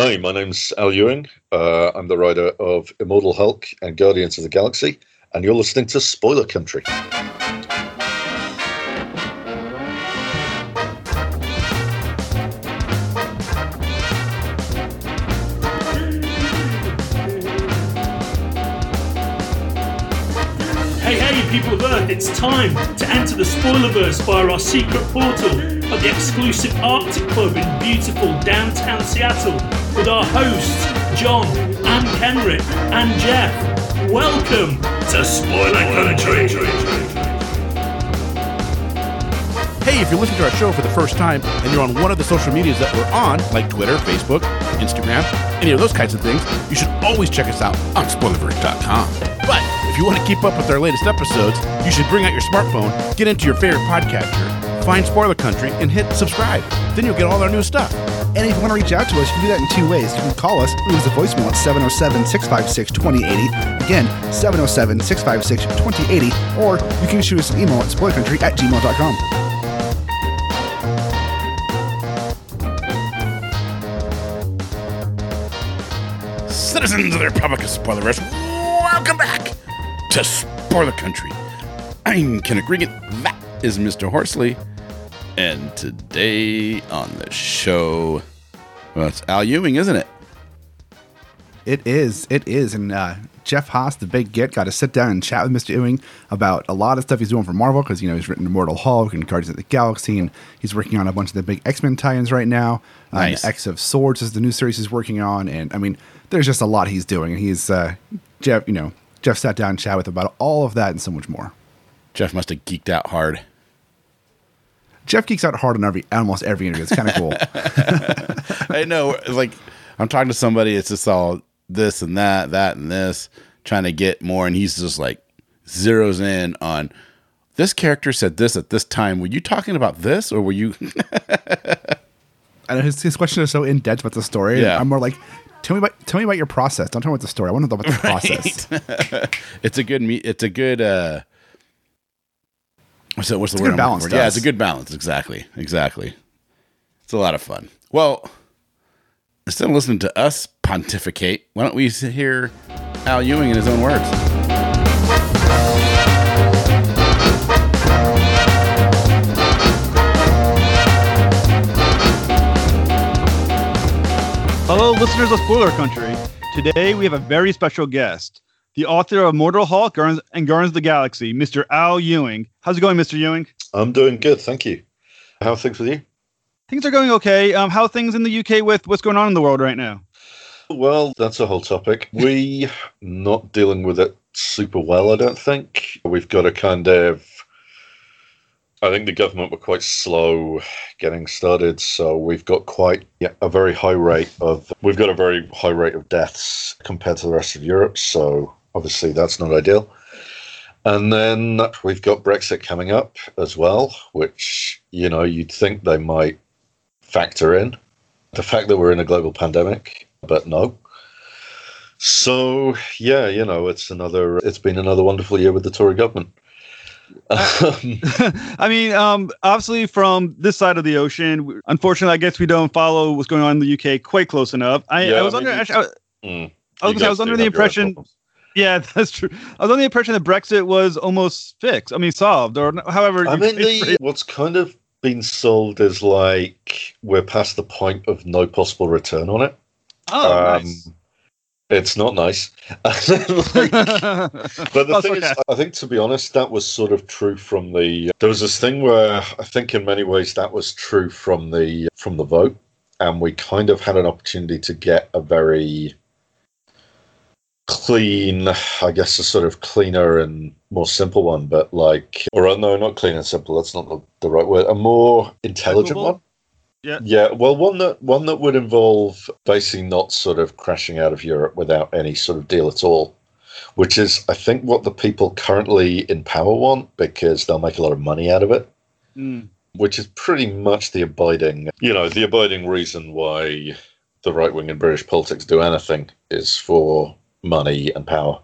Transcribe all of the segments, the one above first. Hi, my name's Al Ewing. I'm the writer of Immortal Hulk and Guardians of the Galaxy, and you're listening to Spoiler Country. Hey, people of Earth, it's time to enter the Spoilerverse via our secret portal at the exclusive Arctic Club in beautiful downtown Seattle with our hosts, John and Kenrick and Jeff. Welcome to Spoiler Country. Hey, if you're listening to our show for the first time and you're on one of the social medias that we're on, like Twitter, Facebook, Instagram, any of those kinds of things, you should always check us out on Spoilerverse.com. But if you want to keep up with our latest episodes, you should bring out your smartphone, get into your favorite podcatcher, find Spoiler Country, and hit subscribe. Then you'll get all our new stuff. And if you want to reach out to us, you can do that in two ways. You can call us, leave us a voicemail at 707-656-2080. Again, 707-656-2080. Or you can shoot us an email at spoilercountry@gmail.com. Citizens of the Republic of Spoilerverse, welcome back to Spoiler Country. I'm Kenneth Regan, that is Mr. Horsley, and today on the show, well, it's Al Ewing, isn't it? It is, and Jeff Haas, the big git, got to sit down and chat with Mr. Ewing about a lot of stuff he's doing for Marvel, because, you know, he's written Immortal Hulk and Guardians of the Galaxy, and he's working on a bunch of the big X-Men tie-ins right now. Nice. X of Swords is the new series he's working on, and, I mean, there's just a lot he's doing, and he's, Jeff, you know, Jeff sat down and chatted with him about all of that and so much more. Jeff must have geeked out hard. Jeff geeks out hard on almost every interview. It's kind of cool. I know. It's like, I'm talking to somebody, it's just all this and that and this, trying to get more, and he's just like zeroes in on, this character said this at this time. Were you talking about this, or were you? I know his question is so in depth about the story. Yeah. I'm more like, Tell me about your process. Don't tell me about the story. I want to know about the process. What's the word? Balance. Yeah, it's a good balance. Exactly. It's a lot of fun. Well, instead of listening to us pontificate, why don't we hear Al Ewing in his own words? Hello, listeners of Spoiler Country. Today, we have a very special guest, the author of Immortal Hulk and Guardians of the Galaxy, Mr. Al Ewing. How's it going, Mr. Ewing? I'm doing good, thank you. How are things with you? Things are going okay. How are things in the UK with what's going on in the world right now? Well, that's a whole topic. We're not dealing with it super well, I don't think. We've got a kind of... I think the government were quite slow getting started, so we've got a very high rate of deaths compared to the rest of Europe, so obviously that's not ideal. And then we've got Brexit coming up as well, which, you know, you'd think they might factor in the fact that we're in a global pandemic, but no. So yeah, you know, it's been another wonderful year with the Tory government. I mean, obviously from this side of the ocean, unfortunately, I guess we don't follow what's going on in the UK quite close enough. I was under the impression that Brexit was almost fixed. I mean, solved, or however. I mean, what's kind of been sold is like we're past the point of no possible return on it. Oh, nice. It's not nice. But the thing is, I think, to be honest, that was sort of true from the... There was this thing where I think in many ways that was true from the vote, and we kind of had an opportunity to get a very clean, I guess a sort of cleaner and more simple one, but like... Or no, not clean and simple, that's not the right word. A more intelligent one. Yeah. Well, one that would involve basically not sort of crashing out of Europe without any sort of deal at all, which is, I think, what the people currently in power want, because they'll make a lot of money out of it, which is pretty much the abiding reason why the right wing in British politics do anything is for money and power.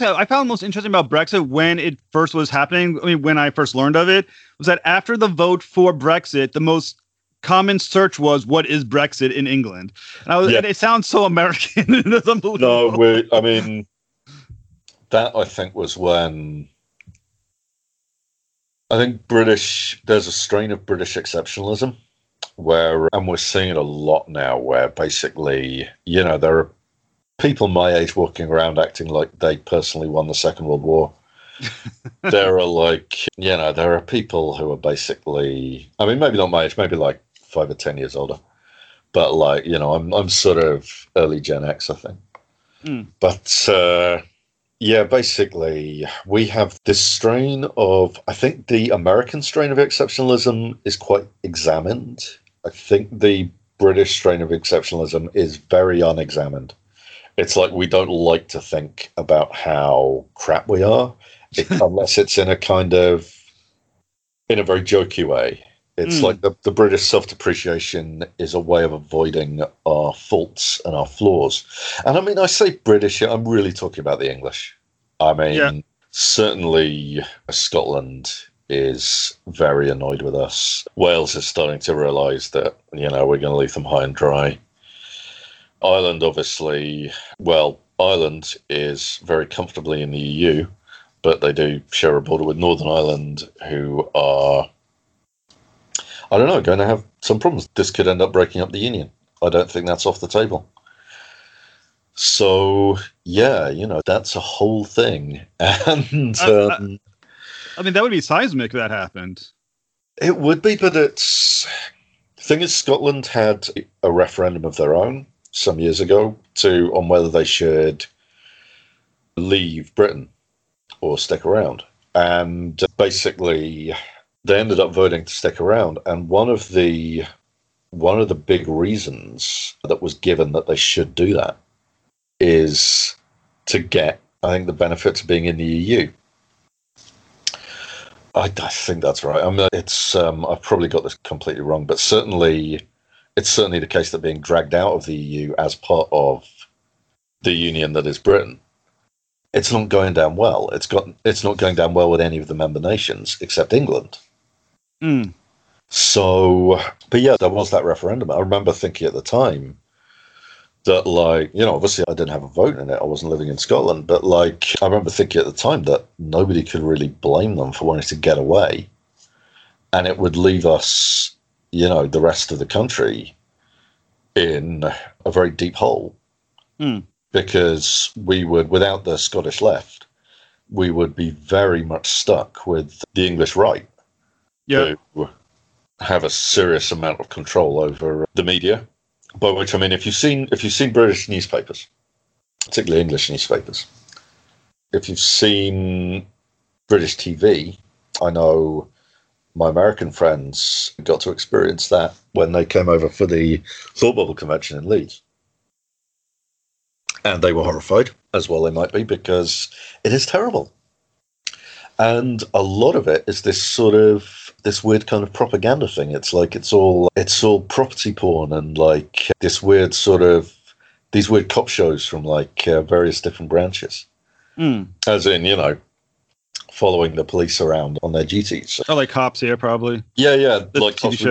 I found most interesting about Brexit when it first was happening. I mean, when I first learned of it, was that after the vote for Brexit, the most common search was, what is Brexit in England? And I was, and it sounds so American. It's unbelievable. No, I mean, that I think was when, I think British, there's a strain of British exceptionalism where, and we're seeing it a lot now, where basically, you know, there are people my age walking around acting like they personally won the Second World War. There are, like, you know, there are people who are basically, I mean, maybe not my age, maybe like 5 or 10 years older, but, like, you know, I'm sort of early Gen X, I think. But yeah, basically we have this strain of, I think the American strain of exceptionalism is quite examined. I think the British strain of exceptionalism is very unexamined. It's like, we don't like to think about how crap we are, unless it's in a kind of, in a very jokey way. It's like the British self-depreciation is a way of avoiding our faults and our flaws. And I mean, I say British, I'm really talking about the English. I mean, certainly Scotland is very annoyed with us. Wales is starting to realise that, you know, we're going to leave them high and dry. Ireland, obviously, well, Ireland is very comfortably in the EU, but they do share a border with Northern Ireland, who are, I don't know, going to have some problems. This could end up breaking up the union. I don't think that's off the table. So, yeah, you know, that's a whole thing. And I mean, that would be seismic if that happened. It would be, but it's... The thing is, Scotland had a referendum of their own some years ago on whether they should leave Britain or stick around. And basically, they ended up voting to stick around. And one of the big reasons that was given that they should do that is to get, I think, the benefits of being in the EU. I think that's right. I mean, it's I've probably got this completely wrong, but certainly, it's certainly the case that being dragged out of the EU as part of the union that is Britain, it's not going down well. It's not going down well with any of the member nations except England. So, but yeah, there was that referendum. I remember thinking at the time that, like, you know, obviously I didn't have a vote in it. I wasn't living in Scotland, but, like, I remember thinking at the time that nobody could really blame them for wanting to get away, and it would leave us, you know, the rest of the country in a very deep hole, because we would, without the Scottish left, we would be very much stuck with the English right, who have a serious amount of control over the media. By which I mean, if you've seen British newspapers, particularly English newspapers, if you've seen British TV, I know my American friends got to experience that when they came over for the Thought Bubble convention in Leeds. And they were horrified, as well they might be, because it is terrible. And a lot of it is this sort of, this weird kind of propaganda thing. It's like, it's all property porn and, like, this weird sort of, these weird cop shows from, like, various different branches. As in, you know, following the police around on their duties. Oh, like Cops here, probably. Yeah. The like Cops,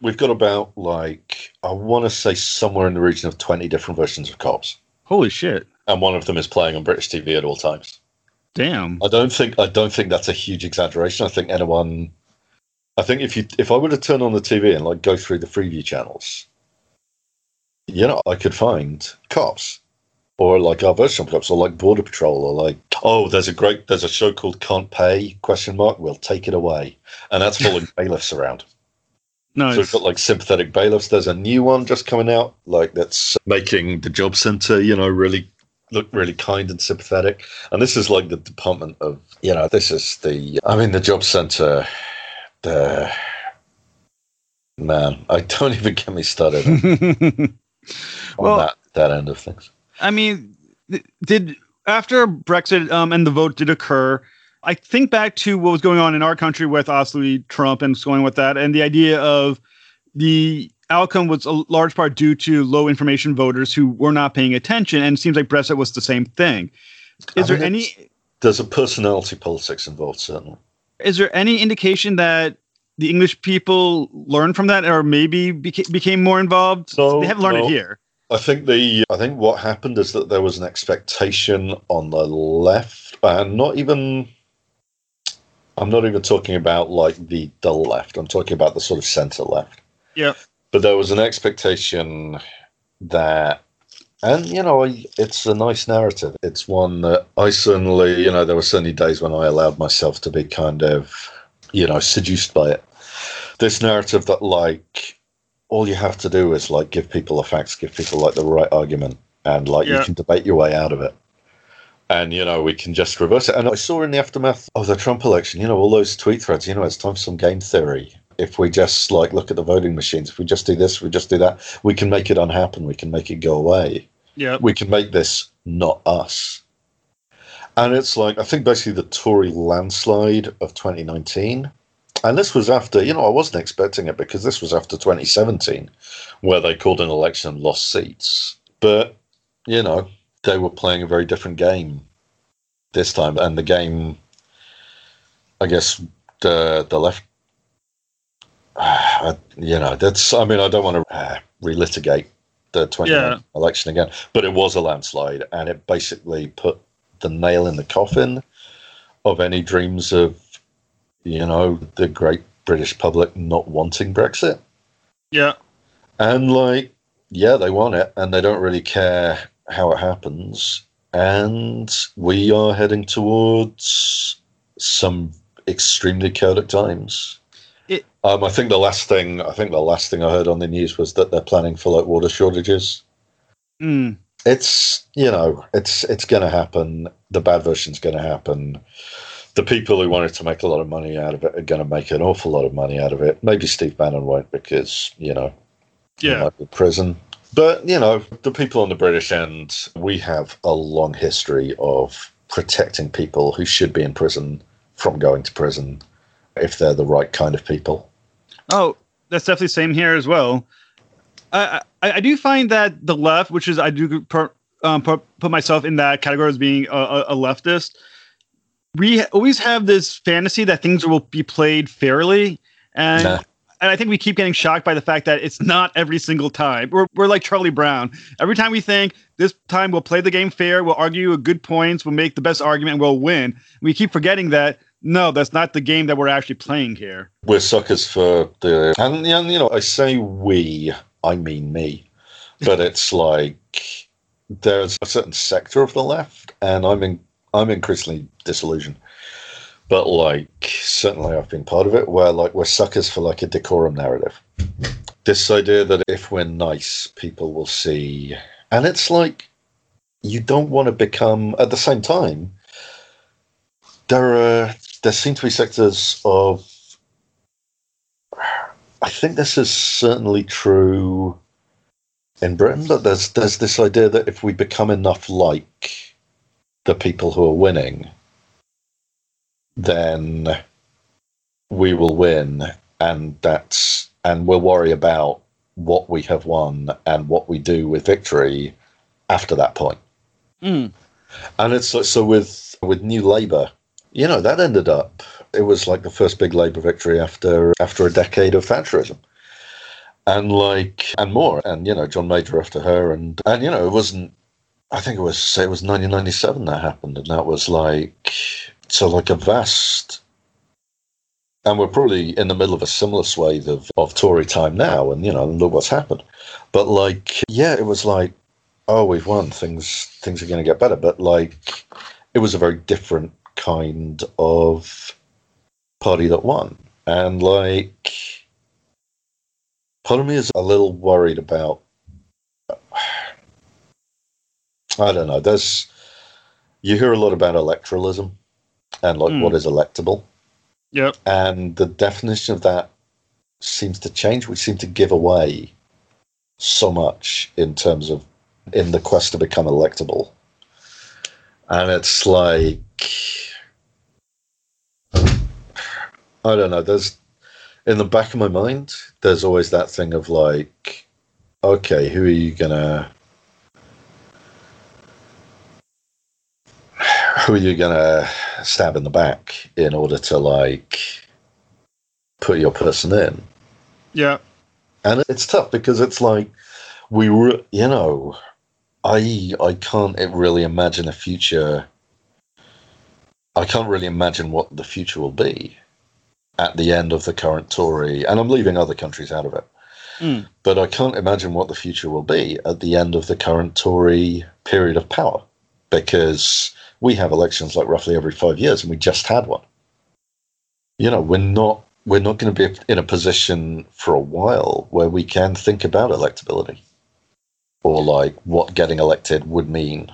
we've got about, like, I want to say somewhere in the region of 20 different versions of Cops. Holy shit! And one of them is playing on British TV at all times. Damn. I don't think that's a huge exaggeration. I think if I were to turn on the TV and, like, go through the Freeview channels, you know, I could find Cops. Or, like, our version of Cops, or, like, Border Patrol, or, like, oh, there's a show called Can't Pay, ? We'll take it away. And that's following bailiffs around. Nice. So we've got, like, sympathetic bailiffs. There's a new one just coming out, like, that's making the job centre, you know, really look really kind and sympathetic. And this is, like, the department of, you know, this is the, I mean, the job centre, the, man, I don't even get me started on that end of things. I mean, did after Brexit and the vote did occur, I think back to what was going on in our country with obviously Trump and going with that, and the idea of the outcome was a large part due to low information voters who were not paying attention, and it seems like Brexit was the same thing. There's a personality politics involved, certainly. Is there any indication that the English people learned from that, or maybe became more involved? So they haven't learned it here. I think what happened is that there was an expectation on the left, and I'm not even talking about like the left. I'm talking about the sort of center left. Yeah. But there was an expectation that, and it's a nice narrative. It's one that I certainly, there were certainly days when I allowed myself to be kind of, seduced by it. This narrative that like all you have to do is like give people the facts, give people like the right argument, and like you can debate your way out of it. And, we can just reverse it. And I saw in the aftermath of the Trump election, all those tweet threads, it's time for some game theory. If we just, like, look at the voting machines, if we just do this, we just do that, we can make it unhappen. We can make it go away. Yeah. We can make this not us. And it's like, I think basically the Tory landslide of 2019. And this was after, I wasn't expecting it because this was after 2017, where they called an election and lost seats. But, they were playing a very different game this time. And the game, I guess, the left, I don't want to relitigate the 2019 election again, but it was a landslide, and it basically put the nail in the coffin of any dreams of, the great British public not wanting Brexit. Yeah. And they want it, and they don't really care how it happens, and we are heading towards some extremely chaotic times. I think the last thing I heard on the news was that they're planning for like water shortages. Mm. It's it's going to happen. The bad version's going to happen. The people who wanted to make a lot of money out of it are going to make an awful lot of money out of it. Maybe Steve Bannon won't because he might be in prison. But, the people on the British end, we have a long history of protecting people who should be in prison from going to prison if they're the right kind of people. Oh, that's definitely the same here as well. I do find that the left, which is I do put myself in that category as being a leftist, we always have this fantasy that things will be played fairly. And... Nah. And I think we keep getting shocked by the fact that it's not every single time. We're like Charlie Brown. Every time we think this time we'll play the game fair, we'll argue good points, we'll make the best argument, we'll win. We keep forgetting that, no, that's not the game that we're actually playing here. We're suckers for the... And I say we, I mean me. But it's like there's a certain sector of the left, and I'm increasingly disillusioned. But, certainly I've been part of it where, we're suckers for, a decorum narrative. This idea that if we're nice, people will see. And it's you don't want to become, at the same time, there seem to be sectors of, I think this is certainly true in Britain, but there's this idea that if we become enough like the people who are winning, then we will win, and we'll worry about what we have won and what we do with victory after that point. Mm. And it's so with New Labour, that ended up, it was like the first big Labour victory after a decade of Thatcherism, and more, and John Major after her, and it wasn't. I think it was 1997 that happened, and that was like. So a vast, and we're probably in the middle of a similar swathe of Tory time now, and look what's happened. But it was we've won, things are going to get better. But it was a very different kind of party that won, and part of me is a little worried about. I don't know. You hear a lot about electoralism. And what is electable. Yep. And the definition of that seems to change. We seem to give away so much in terms of in the quest to become electable. And it's I don't know, there's in the back of my mind, there's always that thing of okay, who are you gonna stab in the back in order to put your person in. Yeah. And it's tough because it's like, we were, you know, I can't really imagine a future. I can't really imagine what the future will be at the end of the current Tory, and I'm leaving other countries out of it. Mm. But I can't imagine what the future will be at the end of the current Tory period of power, because we have elections like roughly every 5 years, and we just had one. You know, we're not going to be in a position for a while where we can think about electability, or like what getting elected would mean,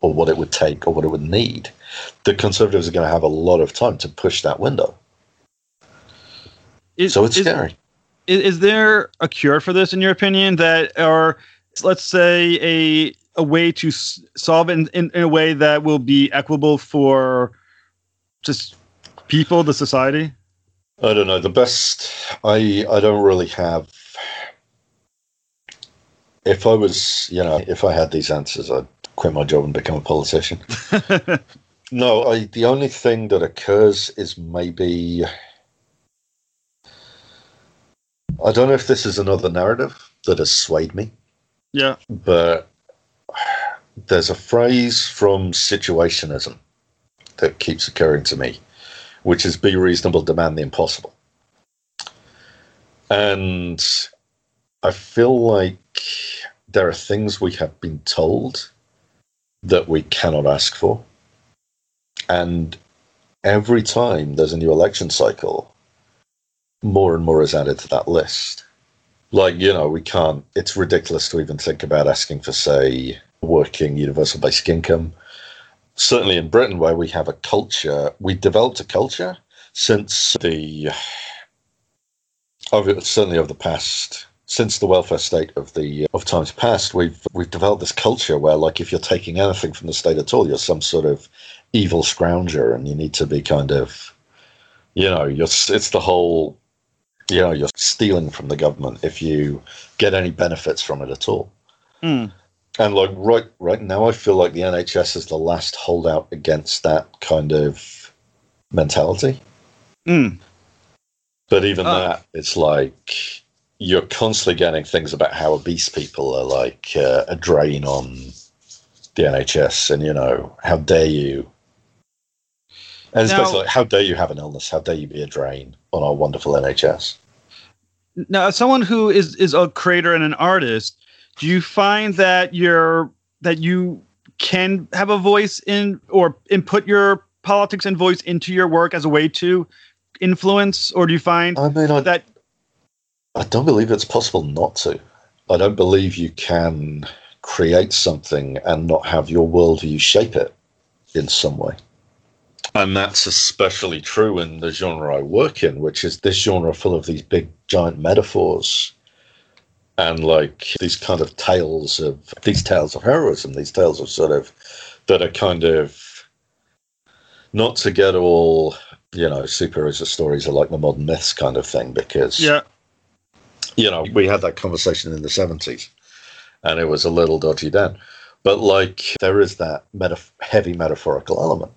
or what it would take, or what it would need. The Conservatives are going to have a lot of time to push that window. So it's scary. Is there a cure for this, in your opinion, or let's say a way to solve it in a way that will be equitable for just people, the society? I don't know. The best, I don't really have. If I was, you know, if I had these answers, I'd quit my job and become a politician. No, the only thing that occurs is maybe, I don't know if this is another narrative that has swayed me. Yeah. But there's a phrase from situationism that keeps occurring to me, which is be reasonable, demand the impossible. And I feel like there are things we have been told that we cannot ask for. And every time there's a new election cycle, more and more is added to that list. Like, you know, we can't, it's ridiculous to even think about asking for, say, working universal basic income. Certainly in Britain, where we have a culture, we developed a culture since the welfare state of times past, we've developed this culture where, like, if you're taking anything from the state at all, you're some sort of evil scrounger, and you need to be kind of, you know, it's the whole, you know, you're stealing from the government if you get any benefits from it at all. Mm. And like right now, I feel like the NHS is the last holdout against that kind of mentality. Mm. But even that, it's like you're constantly getting things about how obese people are like a drain on the NHS, and, you know, how dare you? And it's basically like, how dare you have an illness? How dare you be a drain on our wonderful NHS? Now, as someone who is a creator and an artist, do you find that you can have a voice in, or input your politics and voice into your work as a way to influence? Or do you find that... I don't believe it's possible not to. I don't believe you can create something and not have your worldview shape it in some way. And that's especially true in the genre I work in, which is this genre full of these big, giant metaphors and like these kind of tales of heroism, these tales of sort of that are kind of, not to get all, you know, superheroes or stories are like the modern myths kind of thing, because, yeah, you know, we had that conversation in the 70s and it was a little dodgy then. But like there is that heavy metaphorical element.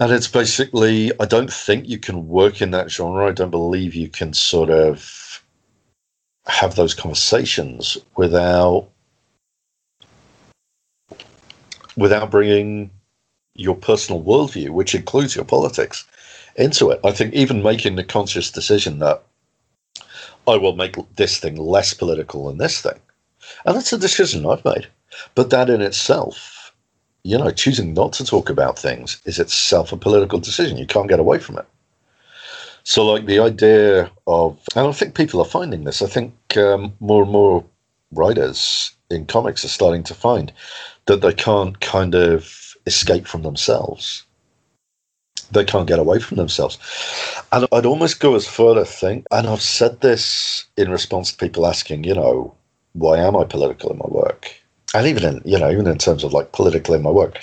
And it's basically, I don't think you can work in that genre. I don't believe you can sort of have those conversations without bringing your personal worldview, which includes your politics, into it. I think even making the conscious decision that I will make this thing less political than this thing. And that's a decision I've made. But that in itself, you know, choosing not to talk about things is itself a political decision. You can't get away from it. So, like, the idea of, and I think people are finding this, I think more and more writers in comics are starting to find that they can't kind of escape from themselves. They can't get away from themselves. And I'd almost go as far to think, and I've said this in response to people asking, you know, why am I political in my work? And even in terms of like political in my work,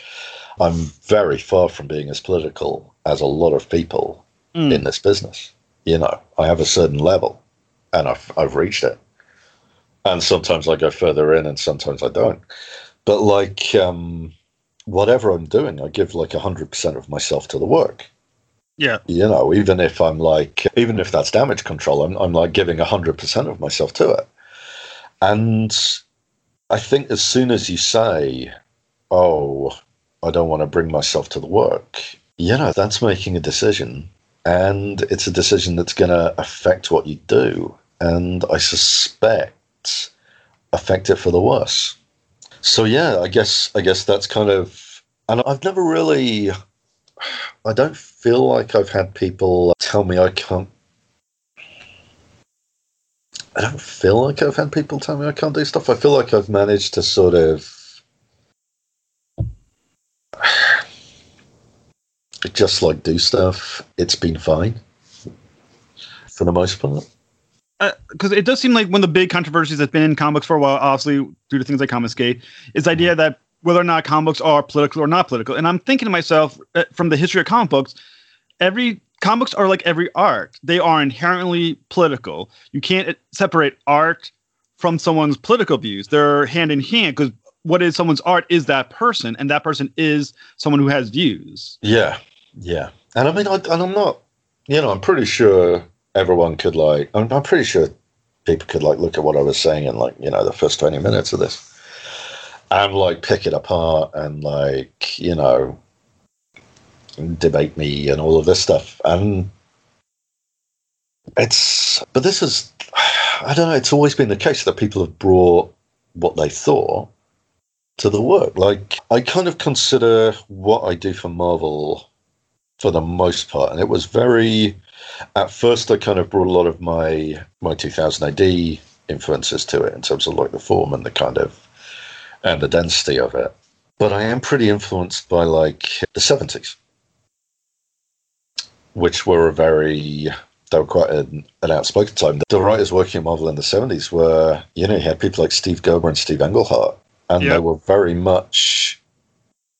I'm very far from being as political as a lot of people in this business. You know, I have a certain level and I've reached it. And sometimes I go further in and sometimes I don't. But like whatever I'm doing, I give like 100% of myself to the work. Yeah. You know, even if that's damage control, I'm like giving 100% of myself to it. And I think as soon as you say, oh, I don't want to bring myself to the work, you know, that's making a decision. And it's a decision that's going to affect what you do. And I suspect affect it for the worse. So, yeah, I guess that's kind of, and I've never really, I don't feel like I've had people tell me I can't do stuff. I feel like I've managed to sort of just like do stuff. It's been fine for the most part. Because it does seem like one of the big controversies that's been in comics for a while, obviously due to things like Comicsgate, is the idea that whether or not comic books are political or not political. And I'm thinking to myself, from the history of comic books, comics are like every art. They are inherently political. You can't separate art from someone's political views. They're hand in hand, because what is someone's art is that person, and that person is someone who has views. Yeah, yeah. And I mean, I'm not, you know, I'm pretty sure everyone could like, I'm pretty sure people could like look at what I was saying in like, you know, the first 20 minutes of this. And like pick it apart and like, you know, debate me and all of this stuff. And but this is, I don't know, it's always been the case that people have brought what they thought to the work. Like, I kind of consider what I do for Marvel for the most part. And it was at first I kind of brought a lot of my 2000 AD influences to it in terms of like the form and the kind of, and the density of it. But I am pretty influenced by, like, the 70s, which were quite an outspoken time. The writers working at Marvel in the 70s were, you know, you had people like Steve Gerber and Steve Englehart, and They were very much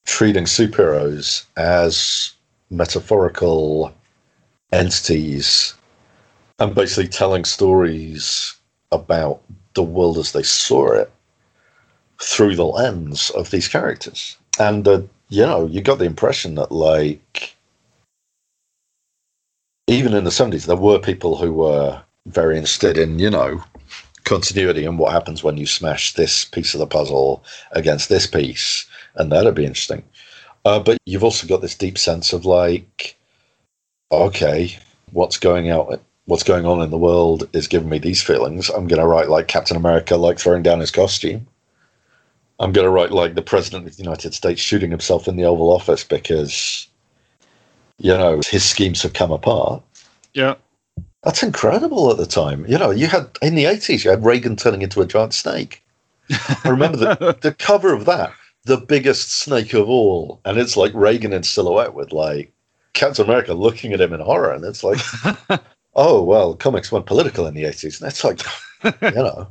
treating superheroes as metaphorical entities and basically telling stories about the world as they saw it through the lens of these characters. And, you know, you got the impression that, like, even in the 70s, there were people who were very interested in, you know, continuity and what happens when you smash this piece of the puzzle against this piece, and that'd be interesting. But you've also got this deep sense of, like, okay, what's going on in the world is giving me these feelings. I'm going to write, like, Captain America, like, throwing down his costume. I'm going to write, like, the President of the United States shooting himself in the Oval Office because, you know, his schemes have come apart. Yeah. That's incredible at the time. You know, in the 80s, you had Reagan turning into a giant snake. I remember the cover of that, the biggest snake of all. And it's like Reagan in silhouette with, like, Captain America looking at him in horror. And it's like, oh, well, comics went political in the 80s. And it's like, you know.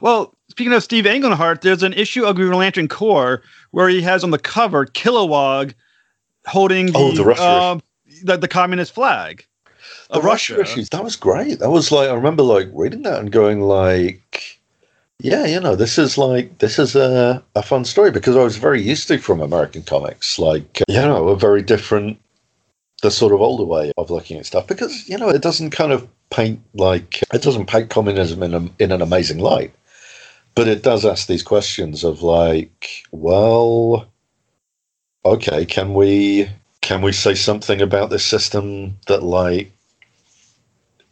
Well, speaking of Steve Englehart, there's an issue of Green Lantern Corps where he has on the cover Kilowog holding the communist flag. The Russia issues. That was great. That was like, I remember like reading that and going like, yeah, you know, this is a fun story, because I was very used to from American comics, like, you know, a very different, the sort of older way of looking at stuff, because, you know, it doesn't kind of paint like, it doesn't paint communism in an amazing light. But it does ask these questions of like, well, okay, can we say something about this system that like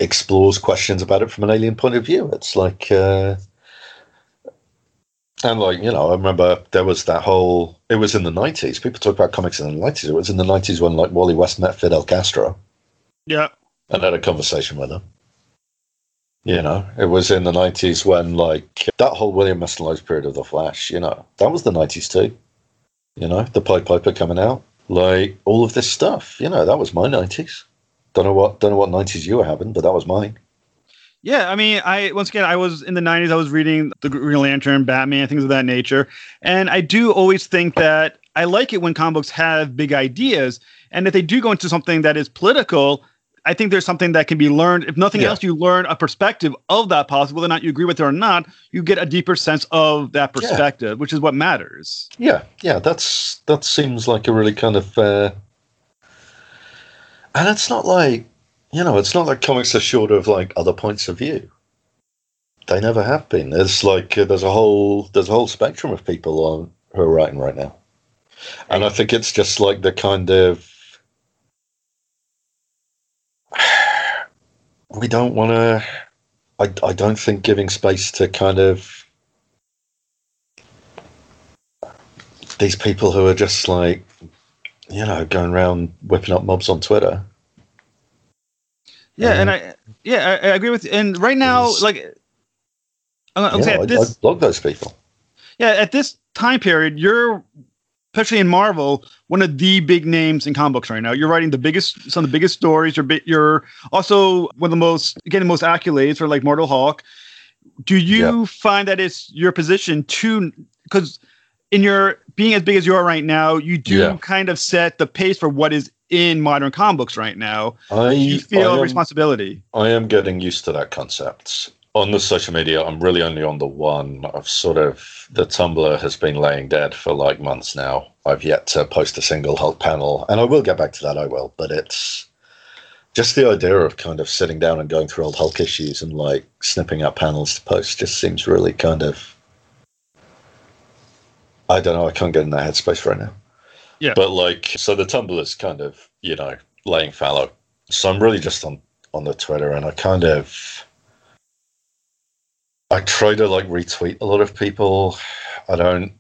explores questions about it from an alien point of view? It's like, and like, you know, I remember there was that whole, it was in the 90s. People talk about comics in the 90s. It was in the 90s when like Wally West met Fidel Castro. Yeah. And had a conversation with him. You know, it was in the 90s when, like, that whole William Mastenlow's period of The Flash, you know, that was the 90s too. You know, the Pied Piper coming out, like, all of this stuff, you know, that was my 90s. Don't know what 90s you were having, but that was mine. Yeah, I mean, I was in the 90s, I was reading The Green Lantern, Batman, things of that nature. And I do always think that I like it when comic books have big ideas, and if they do go into something that is political, I think there's something that can be learned. If nothing else, you learn a perspective of that possible, whether or not you agree with it or not, you get a deeper sense of that perspective, which is what matters. Yeah. That seems like a really kind of, And it's not like, you know, it's not like comics are short of like other points of view. They never have been. It's like there's a whole spectrum of people on who are writing right now. And I think it's just like the kind of, we don't want to, I don't think giving space to kind of these people who are just like, you know, going around whipping up mobs on Twitter. Yeah, and I agree with you. And right now, like, I blog those people. Yeah, at this time period, you're, especially in Marvel, one of the big names in comic books right now. You're writing some of the biggest stories. You're also one of the most, again, the most accolades for like Immortal Hulk. Do you find that it's your position to, because in your being as big as you are right now, you do kind of set the pace for what is in modern comic books right now. I feel responsibility. I am getting used to that concept. On the social media, I'm really only on the one. I've sort of, the Tumblr has been laying dead for like months now. I've yet to post a single Hulk panel, and I will get back to that, I will. But it's just the idea of kind of sitting down and going through old Hulk issues and like snipping out panels to post just seems really kind of, I don't know, I can't get in that headspace right now. Yeah. But like, so the Tumblr is kind of, you know, laying fallow. So I'm really just on the Twitter, and I kind of, I try to like retweet a lot of people. I don't,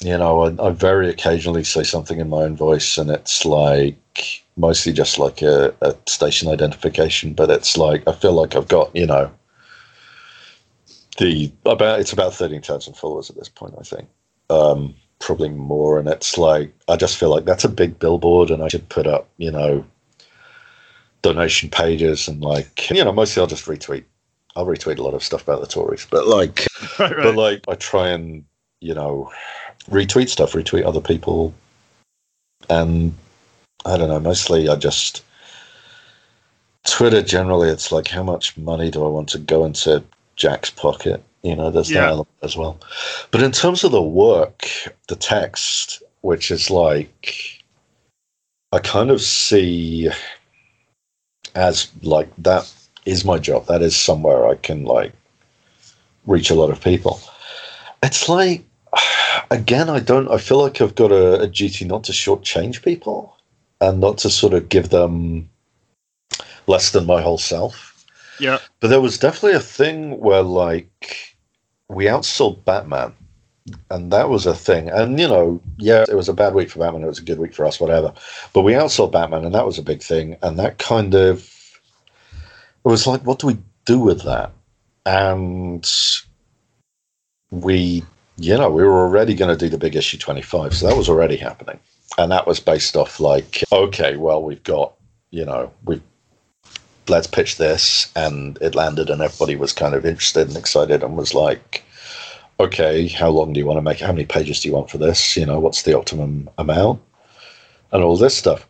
you know, I very occasionally say something in my own voice, and it's like mostly just like a station identification. But it's like, I feel like I've got, you know, it's about 13,000 followers at this point, I think, probably more. And it's like, I just feel like that's a big billboard, and I should put up, you know, donation pages and like, you know, mostly I'll retweet a lot of stuff about the Tories, but like, right. But like, I try and, you know, retweet stuff, retweet other people, and I don't know. Mostly, I just Twitter. Generally, it's like, how much money do I want to go into Jack's pocket? You know, there's that element as well. But in terms of the work, the text, which is like, I kind of see as like that is my job. That is somewhere I can like reach a lot of people. It's like, again, I feel like I've got a duty not to shortchange people and not to sort of give them less than my whole self. Yeah. But there was definitely a thing where like we outsold Batman, and that was a thing. And, you know, yeah, it was a bad week for Batman. It was a good week for us, whatever, but we outsold Batman, and that was a big thing. And that kind of, it was like, what do we do with that? And we, you know, we were already going to do the big issue 25, so that was already happening. And that was based off like, okay, well, we've got, you know, let's pitch this. And it landed, and everybody was kind of interested and excited and was like, okay, how long do you want to make? How many pages do you want for this? You know, what's the optimum amount? And all this stuff.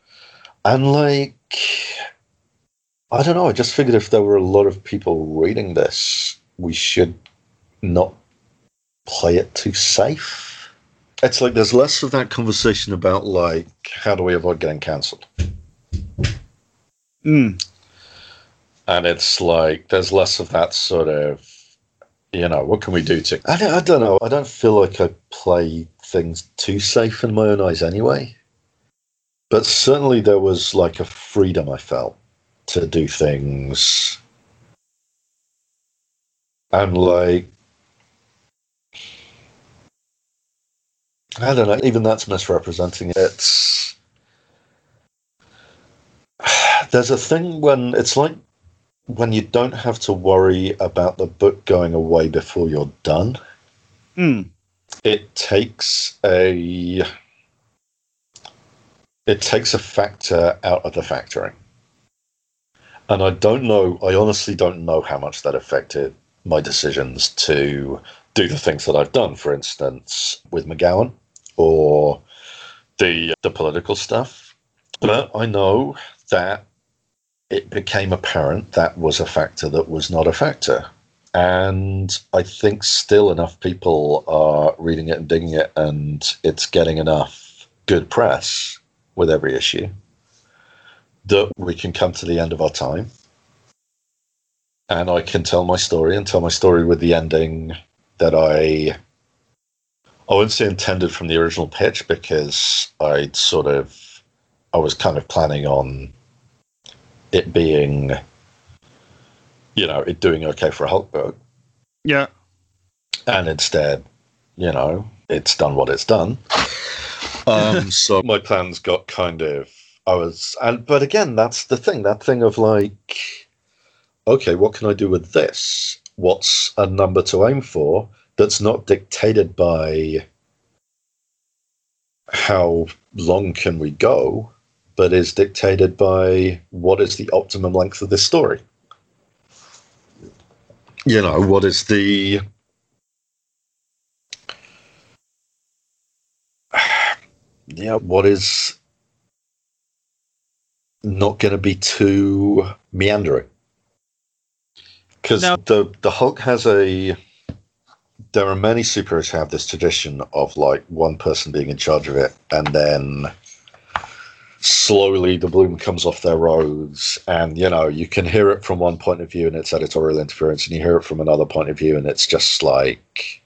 And like, I don't know. I just figured if there were a lot of people reading this, we should not play it too safe. It's like there's less of that conversation about, like, how do we avoid getting cancelled? Mm. And it's like there's less of that sort of, you know, what can we do to... I don't know. I don't feel like I play things too safe in my own eyes anyway. But certainly there was, like, a freedom I felt to do things. And like, I don't know, even that's misrepresenting it. There's a thing when it's like when you don't have to worry about the book going away before you're done. Mm. It takes a factor out of the factoring. And I honestly don't know how much that affected my decisions to do the things that I've done, for instance, with McGowan or the political stuff. But I know that it became apparent that was a factor that was not a factor. And I think still enough people are reading it and digging it, and it's getting enough good press with every issue that we can come to the end of our time and I can tell my story and tell my story with the ending that I wouldn't say intended from the original pitch, because I was kind of planning on it being, you know, it doing okay for a Hulk book. Yeah. And instead, you know, it's done what it's done. So my plans got kind of, but again, that's the thing, that thing of like, okay, what can I do with this? What's a number to aim for that's not dictated by how long can we go, but is dictated by what is the optimum length of this story? You know, what is the... Yeah, what is not going to be too meandering? Because the Hulk has a... There are many superheroes who have this tradition of like one person being in charge of it, and then slowly the bloom comes off their rose, and you know, you can hear it from one point of view and it's editorial interference, and you hear it from another point of view and it's just like,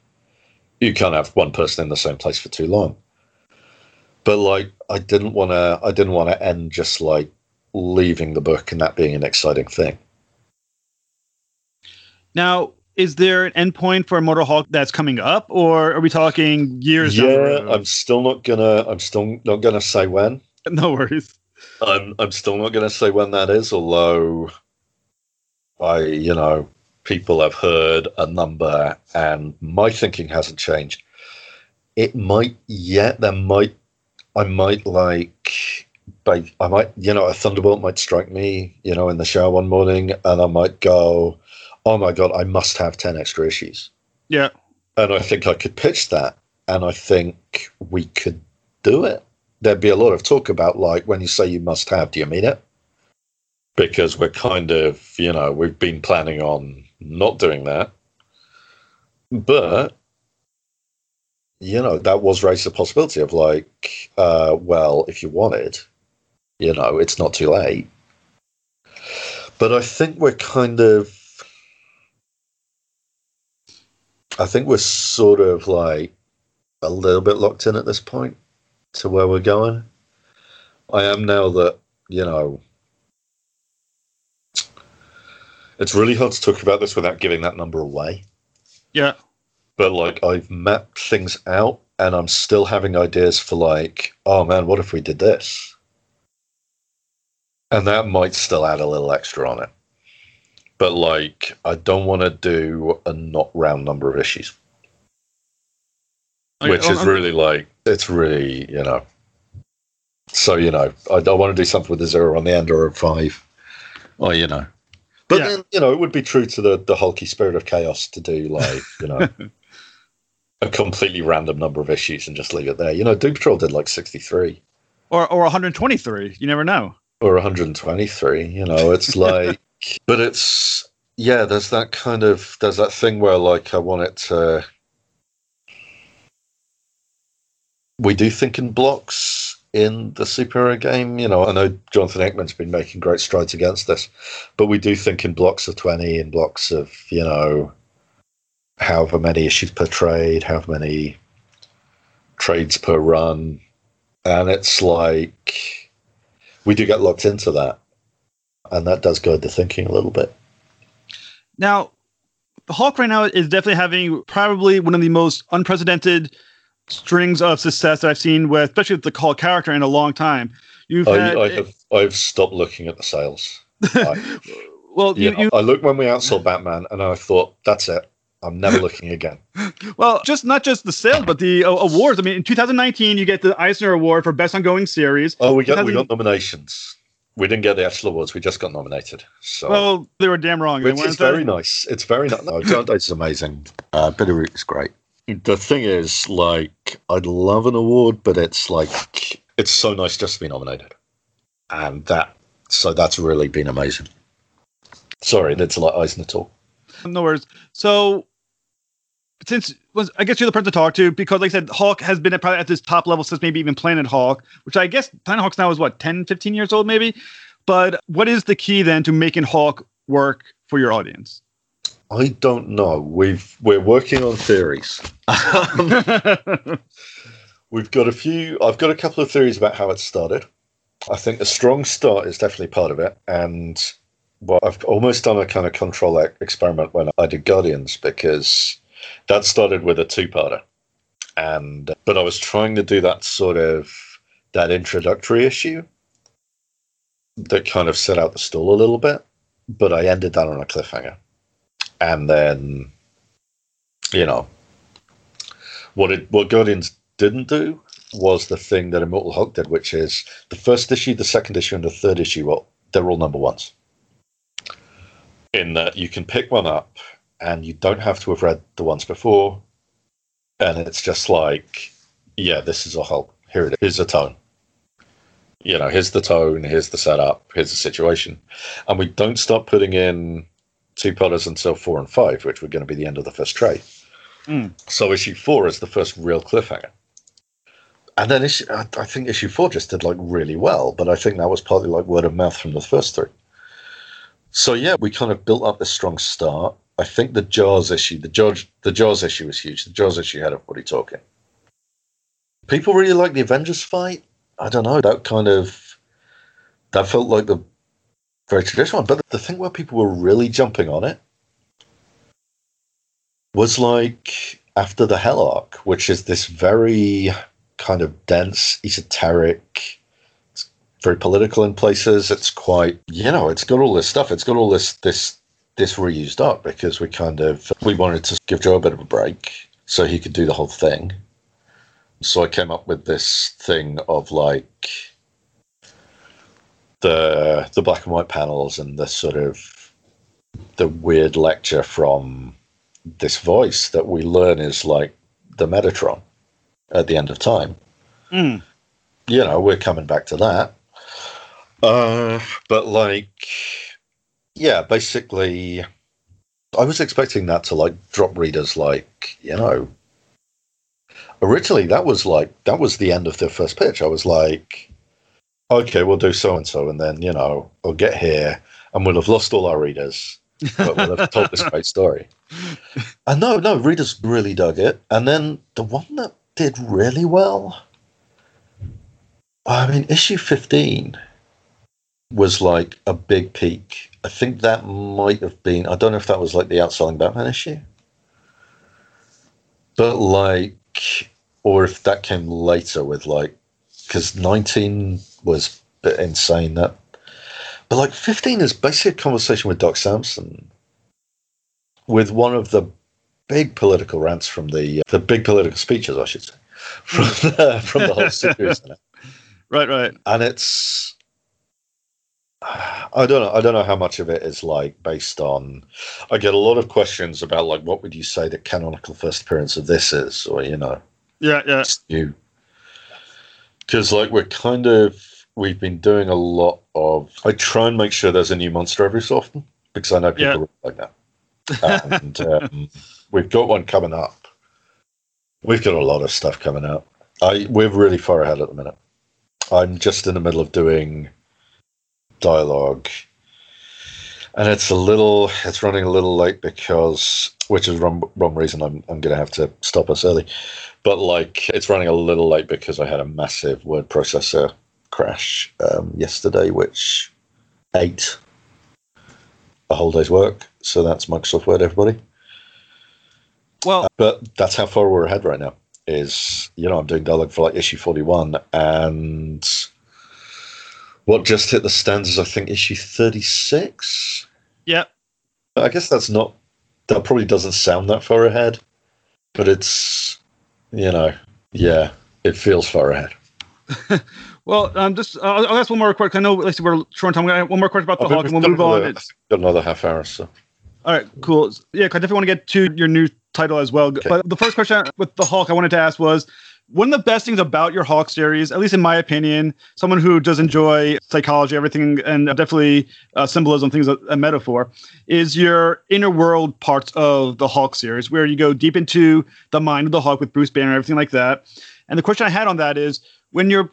you can't have one person in the same place for too long. But like, I didn't want to end just like leaving the book and that being an exciting thing. Now, is there an endpoint for Immortal Hulk that's coming up, or are we talking years? Yeah, I'm still not gonna say when. No worries. I'm still not gonna say when that is, although people have heard a number, and my thinking hasn't changed. A thunderbolt might strike me, you know, in the shower one morning, and I might go, oh my God, I must have 10 extra issues. Yeah. And I think I could pitch that, and I think we could do it. There'd be a lot of talk about, like, when you say you must have, do you mean it? Because we're kind of, you know, we've been planning on not doing that. But, you know, that was raised the possibility of, like, well, if you wanted, you know, it's not too late. But I think we're kind of, like a little bit locked in at this point to where we're going. I am now that, you know, it's really hard to talk about this without giving that number away. Yeah. But like, I've mapped things out and I'm still having ideas for like, oh man, what if we did this? And that might still add a little extra on it. But, like, I don't want to do a not round number of issues. It's really, you know. So, you know, I don't want to do something with a 0 on the end or a 5. Or, you know. But then, you know, it would be true to the hulky spirit of chaos to do, like, you know, a completely random number of issues and just leave it there. You know, Doom Patrol did, like, 63. Or 123. You never know. Or 123. You know, it's like... But it's, yeah, there's that thing where, like, I want it to, we do think in blocks in the superhero game, you know, I know Jonathan Hickman's been making great strides against this, but we do think in blocks of 20, in blocks of, you know, however many issues per trade, however many trades per run, and it's like, we do get locked into that. And that does guide the thinking a little bit. Now, Hulk right now is definitely having probably one of the most unprecedented strings of success that I've seen with, especially with the Hulk character, in a long time. I've stopped looking at the sales. I looked when we outsold Batman, and I thought, that's it. I'm never looking again. Well, just not just the sales, but the awards. I mean, in 2019, you get the Eisner Award for Best Ongoing Series. Oh, we got nominations. We didn't get the actual awards. We just got nominated. So, well, they were damn wrong. It's very nice. It's very nice. No, Giant Days is amazing. Bitterroot's great. The thing is, like, I'd love an award, but it's like, it's so nice just to be nominated. And that's really been amazing. Sorry, that's a lot of Eisner talk. No worries. So, I guess you're the person to talk to, because, like I said, Hulk has been probably at this top level since maybe even Planet Hulk, which I guess Planet Hulk's now is, what, 10, 15 years old maybe? But what is the key then to making Hulk work for your audience? I don't know. We're working on theories. We've got a few. I've got a couple of theories about how it started. I think a strong start is definitely part of it. And well, I've almost done a kind of control experiment when I did Guardians, because that started with a two-parter. But I was trying to do that sort of that introductory issue that kind of set out the stall a little bit. But I ended that on a cliffhanger. And then, you know, what Guardians didn't do was the thing that Immortal Hulk did, which is the first issue, the second issue, and the third issue, well, they're all number ones. In that you can pick one up, and you don't have to have read the ones before, and it's just like, yeah, this is a Hulk. Here it is. Here's the tone. You know, here's the tone, here's the setup, here's the situation. And we don't start putting in two-parters until 4 and 5, which were going to be the end of the first trade. So issue 4 is the first real cliffhanger. And then I think issue 4 just did like really well, but I think that was partly like word of mouth from the first 3. So yeah, we kind of built up this strong start. I think the Jaws issue was huge. The Jaws issue had everybody talking. People really liked the Avengers fight. I don't know, that felt like the very traditional one. But the thing where people were really jumping on it was like after the Hell arc, which is this very kind of dense, esoteric, it's very political in places. It's quite, you know, it's got all this stuff. It's got all this reused art because we wanted to give Joe a bit of a break so he could do the whole thing. So I came up with this thing of like the black and white panels and the sort of the weird lecture from this voice that we learn is like the Metatron at the end of time. You know, we're coming back to that. But like, yeah, basically I was expecting that to like drop readers like, you know, originally, that was the end of the first pitch. I was like, okay, we'll do so-and-so, and then, you know, we'll get here, and we'll have lost all our readers, but we'll have told this great story. And no, readers really dug it. And then the one that did really well, I mean, issue 15 was like a big peak. I think that might have been, I don't know if that was like the outselling Batman issue, but like, or if that came later with like, because 19 was a bit insane that, but like 15 is basically a conversation with Doc Samson, with one of the big political rants from the big political speeches, I should say, from the whole series. Right. And it's, I don't know how much of it is like based on. I get a lot of questions about like, what would you say the canonical first appearance of this is, or you know, yeah, because like we've been doing a lot of. I try and make sure there's a new monster every so often because I know people really like that, and we've got one coming up. We've got a lot of stuff coming up. We're really far ahead at the minute. I'm just in the middle of doing dialogue, and it's running a little late because, which is wrong reason, I'm gonna have to stop us early, but like it's running a little late because I had a massive word processor crash yesterday, which ate a whole day's work. So that's Microsoft Word, everybody. Well, but that's how far we're ahead right now is, you know, I'm doing dialogue for like issue 41, and what just hit the stands is, I think, issue 36? Yep. I guess that probably doesn't sound that far ahead, but it's, you know, yeah, it feels far ahead. Well, I'll ask one more question. I know we're short on time. I have one more question about the Hulk, and we'll move on. I've got another half hour or so. All right, cool. Yeah, I definitely want to get to your new title as well. Okay. But the first question with the Hulk I wanted to ask was, one of the best things about your Hulk series, at least in my opinion, someone who does enjoy psychology, everything, and definitely symbolism, things, a metaphor, is your inner world parts of the Hulk series, where you go deep into the mind of the Hulk with Bruce Banner and everything like that. And the question I had on that is, when you're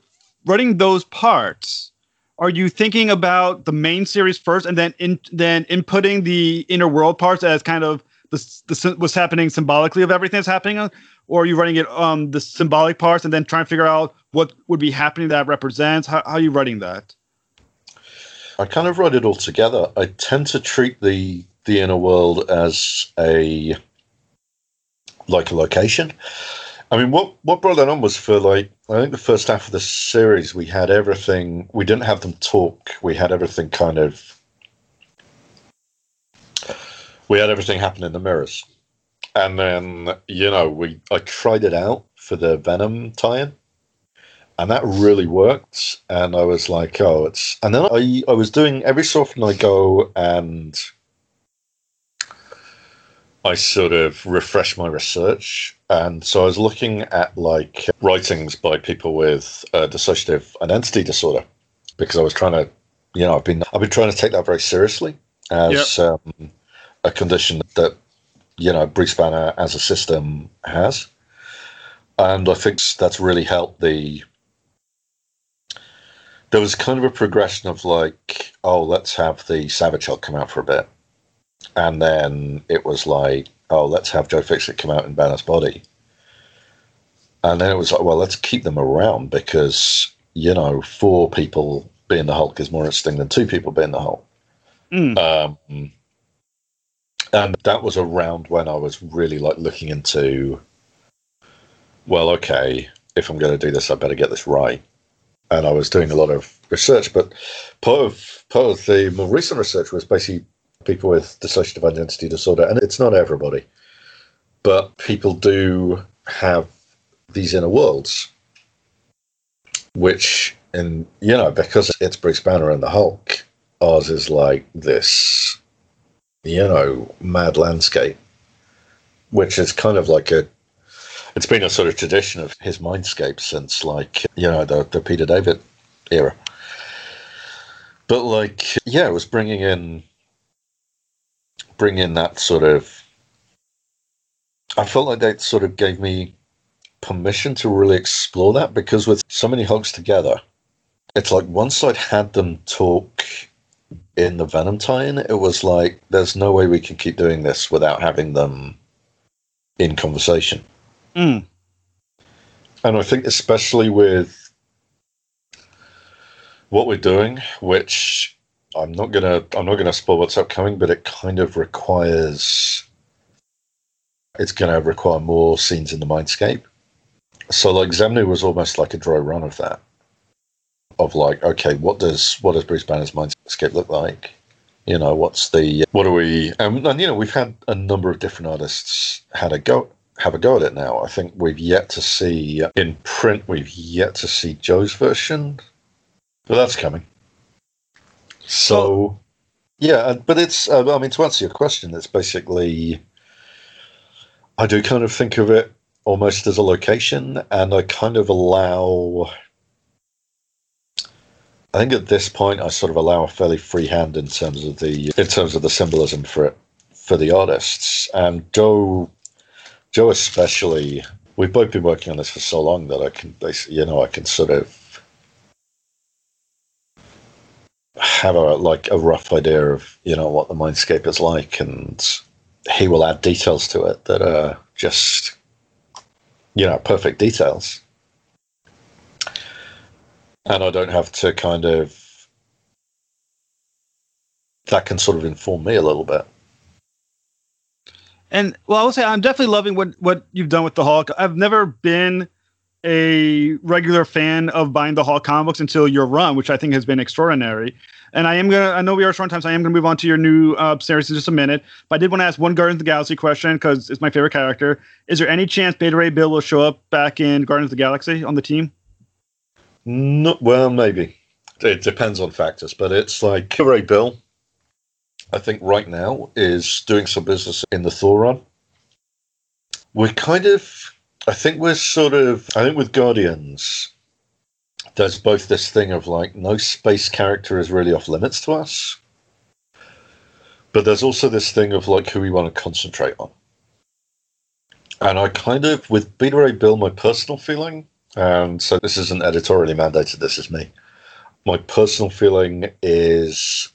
writing those parts, Are you thinking about the main series first and then inputting the inner world parts as kind of the what's happening symbolically of everything that's happening? Or are you writing it the symbolic parts and then trying to figure out what would be happening that represents? How are you writing that? I kind of write it all together. I tend to treat the inner world as a location. I mean, what brought that on was for, like, I think the first half of the series, we had everything. We didn't have them talk. We had everything happen in the mirrors. And then, you know, I tried it out for the Venom tie-in. And that really worked. And I was like, oh, it's... And then I was doing... Every so often I go and... I sort of refresh my research. And so I was looking at, like, writings by people with dissociative identity disorder, because I was trying to, you know, I've been trying to take that very seriously as a condition that, you know, Bruce Banner as a system has. And I think that's really helped there was kind of a progression of, like, oh, let's have the Savage Hulk come out for a bit. And then it was like, oh, let's have Joe Fixit come out in Banner's body. And then it was like, well, let's keep them around because, you know, 4 people being the Hulk is more interesting than 2 people being the Hulk. Mm. And that was around when I was really, like, looking into, well, okay, if I'm going to do this, I better get this right. And I was doing a lot of research, but part of the more recent research was basically people with dissociative identity disorder, and it's not everybody, but people do have these inner worlds, which, and you know, because it's Bruce Banner and the Hulk, ours is like this, you know, mad landscape, which is kind of like it's been a sort of tradition of his mindscape since, like, you know, the Peter David era. But, like, yeah, it was bringing in that sort of... I felt like that sort of gave me permission to really explore that, because with so many Hulks together, it's like once I'd had them talk in the Venom tie-in, it was like, there's no way we can keep doing this without having them in conversation. Mm. And I think especially with what we're doing, which... I'm not gonna spoil what's upcoming, but it kind of requires... It's gonna require more scenes in the mindscape. So, like, Zemnu was almost like a dry run of that. Of, like, okay, what does Bruce Banner's mindscape look like? You know, you know, we've had a number of different artists have a go at it now. I think we've yet to see in print. We've yet to see Joe's version, but that's coming. So, yeah, but it's, I mean, to answer your question, it's basically, I do kind of think of it almost as a location, and I kind of I think at this point, I sort of allow a fairly free hand in terms of the symbolism for it, for the artists. And Joe especially, we've both been working on this for so long that I can sort of have a rough idea of, you know, what the mindscape is like, and he will add details to it that are just, you know, perfect details. And I don't have to kind of... That can sort of inform me a little bit. And, well, I will say I'm definitely loving what you've done with the Hulk. I've never been a regular fan of buying the Hulk comics until your run, which I think has been extraordinary. And I know we are short on time, so I am going to move on to your new series in just a minute. But I did want to ask one Guardians of the Galaxy question, because it's my favorite character. Is there any chance Beta Ray Bill will show up back in Guardians of the Galaxy on the team? No, well, maybe. It depends on factors, but it's like Beta Ray Bill, I think right now, is doing some business in the Thor run. I think with Guardians, there's both this thing of, like, no space character is really off limits to us, but there's also this thing of, like, who we want to concentrate on. And I kind of, with Beta Ray Bill, my personal feeling, and so this isn't editorially mandated, this is me, my personal feeling is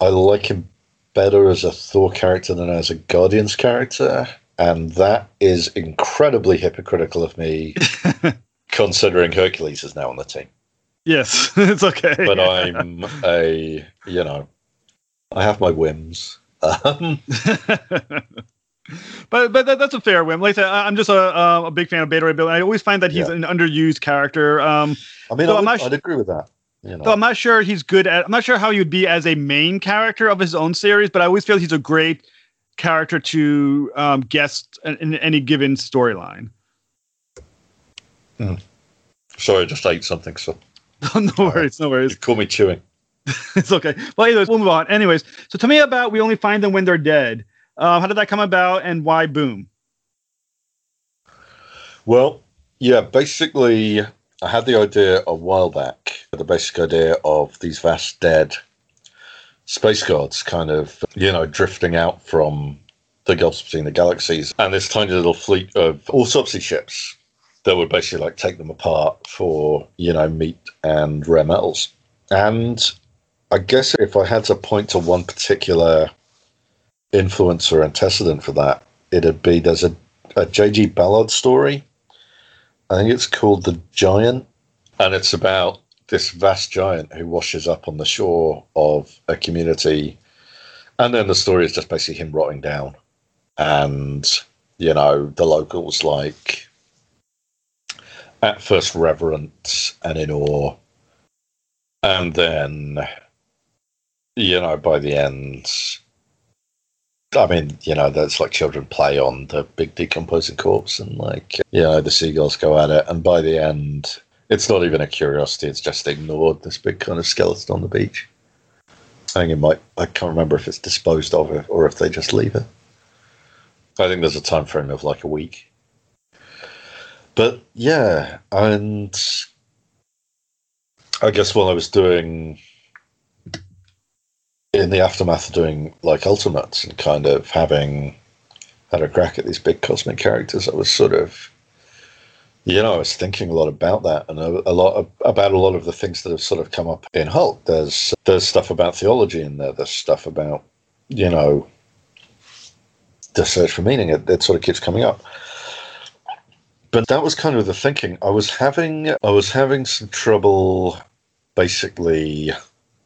I like him better as a Thor character than as a Guardians character, and that is incredibly hypocritical of me, considering Hercules is now on the team. Yes, it's okay. But I'm a, you know, I have my whims. But that's a fair whim. Like I said, I'm just a big fan of Beta Ray Bill. I always find that he's an underused character. I'd agree with that. You know. So I'm not sure he's good at. I'm not sure how he would be as a main character of his own series, but I always feel he's a great character to guest in any given storyline. Mm. Sorry, I just ate something. So no worries. You call me chewing. It's okay. Well, anyways, we'll move on. Anyways, so tell me about We Only Find Them When They're Dead. How did that come about, and why Boom? Well, yeah, basically, I had the idea a while back, the basic idea of these vast dead space gods kind of, you know, drifting out from the gulfs between the galaxies, and this tiny little fleet of autopsy ships that would basically, like, take them apart for, you know, meat and rare metals. And I guess if I had to point to one particular influence or antecedent for that, it'd be there's a JG Ballard story. I think it's called The Giant, and it's about this vast giant who washes up on the shore of a community, and then the story is just basically him rotting down, and, you know, the locals, like, at first reverence and in awe, and then, you know, by the end, I mean, you know, that's like children play on the big decomposing corpse, and, like, you know, the seagulls go at it, and by the end, it's not even a curiosity, it's just ignored, this big kind of skeleton on the beach. I think it might, I can't remember if it's disposed of or if they just leave it. I think there's a time frame of like a week. But yeah, and I guess while I was doing, in the aftermath of doing like Ultimates and kind of having had a crack at these big cosmic characters, I was sort of, you know, I was thinking a lot about that, and a lot of the things that have sort of come up in Hulk. There's stuff about theology in there. There's stuff about, you know, the search for meaning. It sort of keeps coming up. But that was kind of the thinking. I was having some trouble basically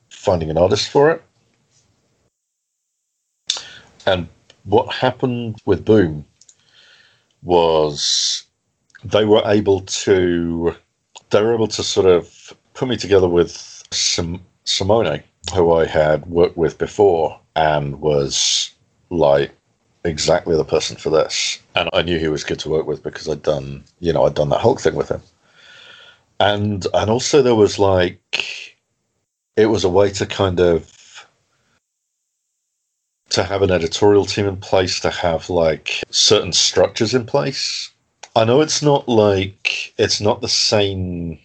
finding an artist for it. And what happened with Boom was they were able to sort of put me together with Simone, who I had worked with before and was like exactly the person for this. And I knew he was good to work with because I'd done that Hulk thing with him. And also there was like, it was a way to kind of, to have an editorial team in place, to have like certain structures in place. I know it's not like, it's not the same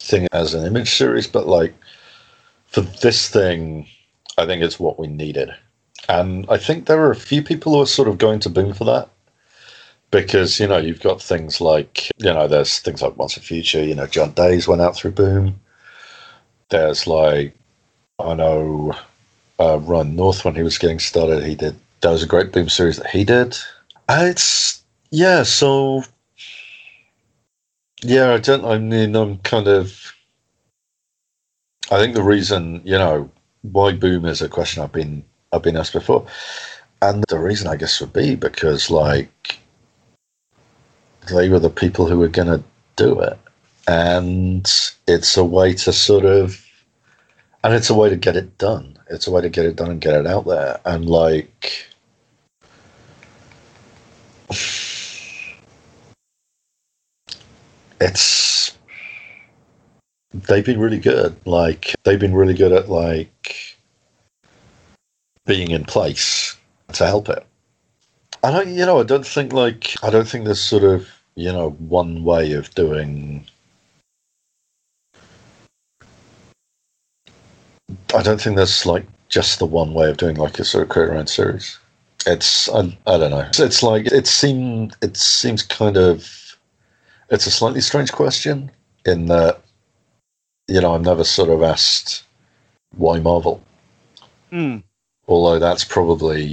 thing as an image series, but like for this thing, I think it's what we needed. And I think there were a few people who are sort of going to Boom for that because, you know, you've got things like, you know, there's things like Once in Future, you know, John Days went out through Boom. There's like, I know, Ron North, when he was getting started, that was a great Boom series that he did. I think the reason, you know, why Boom is a question I've been asked before. And the reason I guess would be because like they were the people who were gonna do it. And it's a way to sort of, and it's a way to get it done. It's a way to get it done and get it out there. And like, it's, they've been really good. Like they've been really good at like being in place to help it. I don't think there's sort of, you know, one way of doing, I don't think there's like just the one way of doing like a sort of create your own series. It's I don't know. It's like it seems kind of, it's a slightly strange question. in that, you know, I'm never sort of asked why Marvel. Mm. Although that's probably,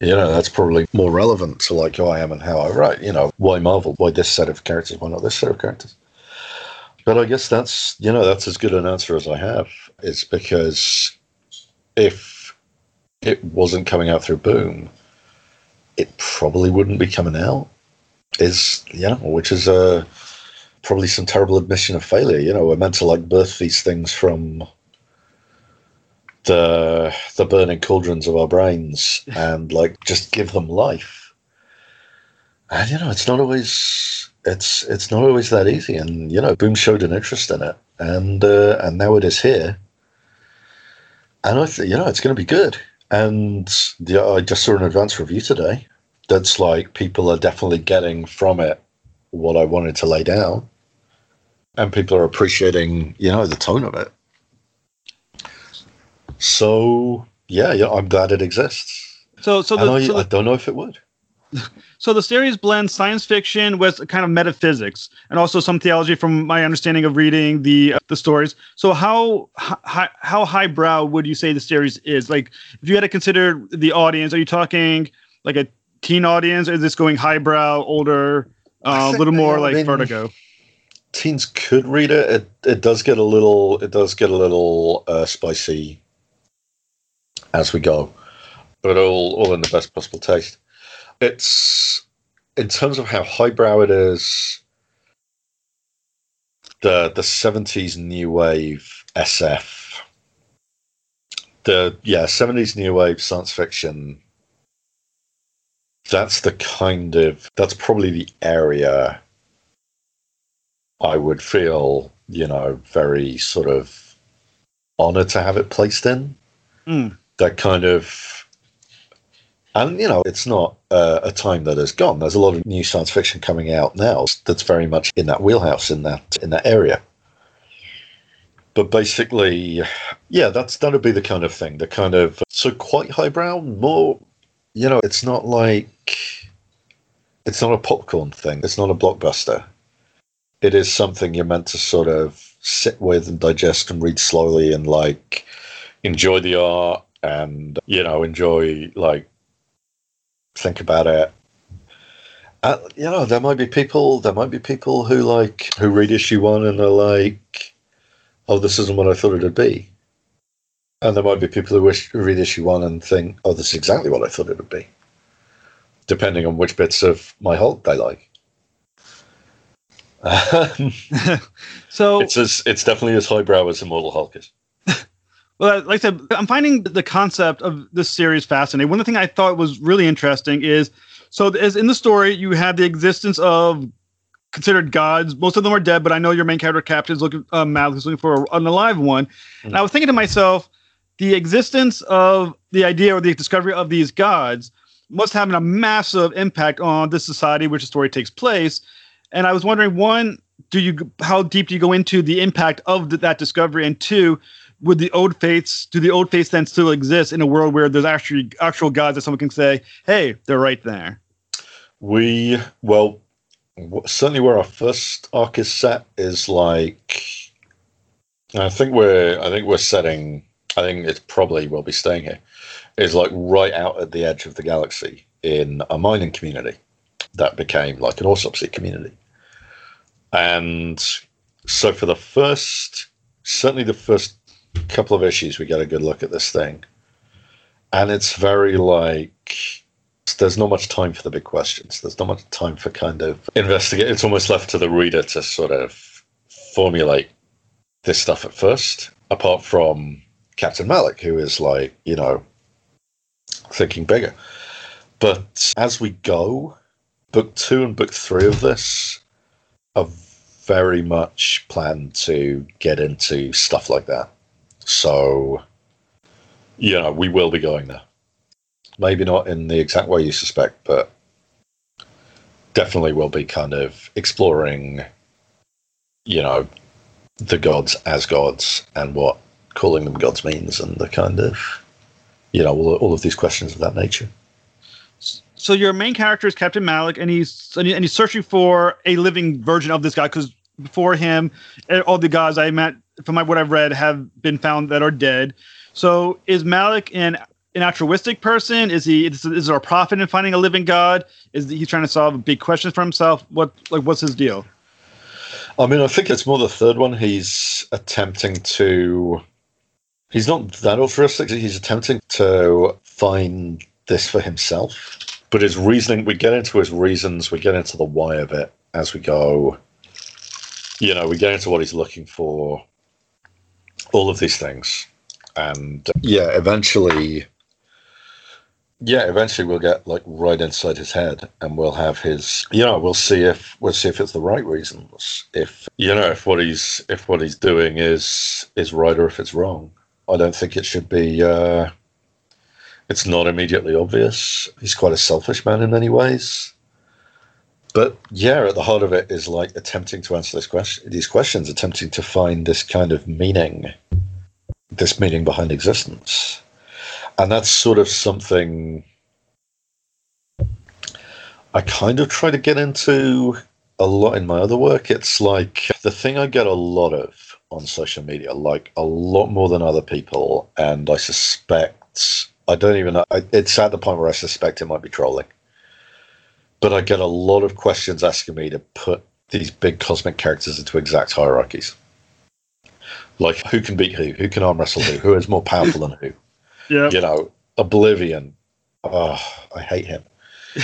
you know, that's probably more relevant to like who I am and how I write. You know, why Marvel? Why this set of characters? Why not this set of characters? But I guess that's, you know, that's as good an answer as I have. It's because if it wasn't coming out through Boom, it probably wouldn't be coming out. Is, you know, which is probably some terrible admission of failure. You know, we're meant to like birth these things from the burning cauldrons of our brains and like just give them life. And you know, it's not always that easy. And you know, Boom showed an interest in it, and now it is here. And I think, you know, it's going to be good. And yeah, I just saw an advance review today that's like people are definitely getting from it what I wanted to lay down, and people are appreciating, you know, the tone of it. So yeah, I'm glad it exists. So I don't know if it would. So the series blends science fiction with kind of metaphysics and also some theology from my understanding of reading the stories. So how highbrow would you say the series is? Like, if you had to consider the audience, are you talking like a teen audience? Or is this going highbrow, older, a little more like Vertigo? Teens could read it. It does get a little spicy as we go, but all in the best possible taste. It's, in terms of how highbrow it is, the 70s new wave SF. 70s new wave science fiction. That's probably the area I would feel, you know, very sort of honored to have it placed in. Mm. That kind of, and you know, it's not a time that is gone. There's a lot of new science fiction coming out now that's very much in that wheelhouse, in that area. But basically, yeah, that would be the kind of thing. The kind of, so quite highbrow, more, you know, it's not a popcorn thing. It's not a blockbuster. It is something you're meant to sort of sit with and digest and read slowly and like enjoy the art and, you know, enjoy, like, think about it. You know, there might be people who read issue one and are like, oh, this isn't what I thought it would be. And there might be people who read issue one and think, oh, this is exactly what I thought it would be, depending on which bits of my Hulk they like. So it's definitely as highbrow as Immortal Hulk is. Well, like I said, I'm finding the concept of this series fascinating. One of the things I thought was really interesting is, so as in the story, you have the existence of considered gods. Most of them are dead, but I know your main character, Captain, is looking for an alive one. Mm-hmm. And I was thinking to myself, the existence of the idea or the discovery of these gods must have a massive impact on the society in which the story takes place. And I was wondering, one, how deep do you go into the impact of that discovery? And two, would the old faiths then still exist in a world where there's actual gods that someone can say, hey, they're right there? Certainly where our first arc is set is like, I think it's probably, we'll be staying here, is like right out at the edge of the galaxy in a mining community that became like an autopsy community. And so for the first couple of issues, we get a good look at this thing, and it's very like, there's not much time for the big questions. There's not much time for kind of investigate. It's almost left to the reader to sort of formulate this stuff at first, apart from Captain Malik, who is like, you know, thinking bigger. But as we go, book 2 and book 3 of this are very much planned to get into stuff like that. So, you know, we will be going there. Maybe not in the exact way you suspect, but definitely we'll be kind of exploring, you know, the gods as gods and what calling them gods means and the kind of, you know, all of these questions of that nature. So your main character is Captain Malik, and he's searching for a living version of this guy because before him, all the guys I met from what I've read have been found that are dead. So is Malik an altruistic person? Is there a profit in finding a living god? Is he trying to solve big questions for himself? What's his deal? I mean, I think it's more the third one. He's attempting to. He's not that altruistic. He's attempting to find this for himself. But his reasoning, we get into his reasons, we get into the why of it as we go. You know, we get into what he's looking for, all of these things. And eventually we'll get right inside his head, and we'll have his, we'll see if it's the right reasons. If what he's doing is right or if it's wrong. I don't think it should be, it's not immediately obvious. He's quite a selfish man in many ways. But yeah, at the heart of it is attempting to answer these questions, attempting to find this kind of meaning, this meaning behind existence. And that's sort of something I kind of try to get into a lot in my other work. It's the thing I get a lot of on social media, a lot more than other people. And I suspect... I don't even know. It's at the point where I suspect it might be trolling. But I get a lot of questions asking me to put these big cosmic characters into exact hierarchies. Who can beat who? Who can arm wrestle who? Who is more powerful than who? Yeah. Oblivion. Oh, I hate him.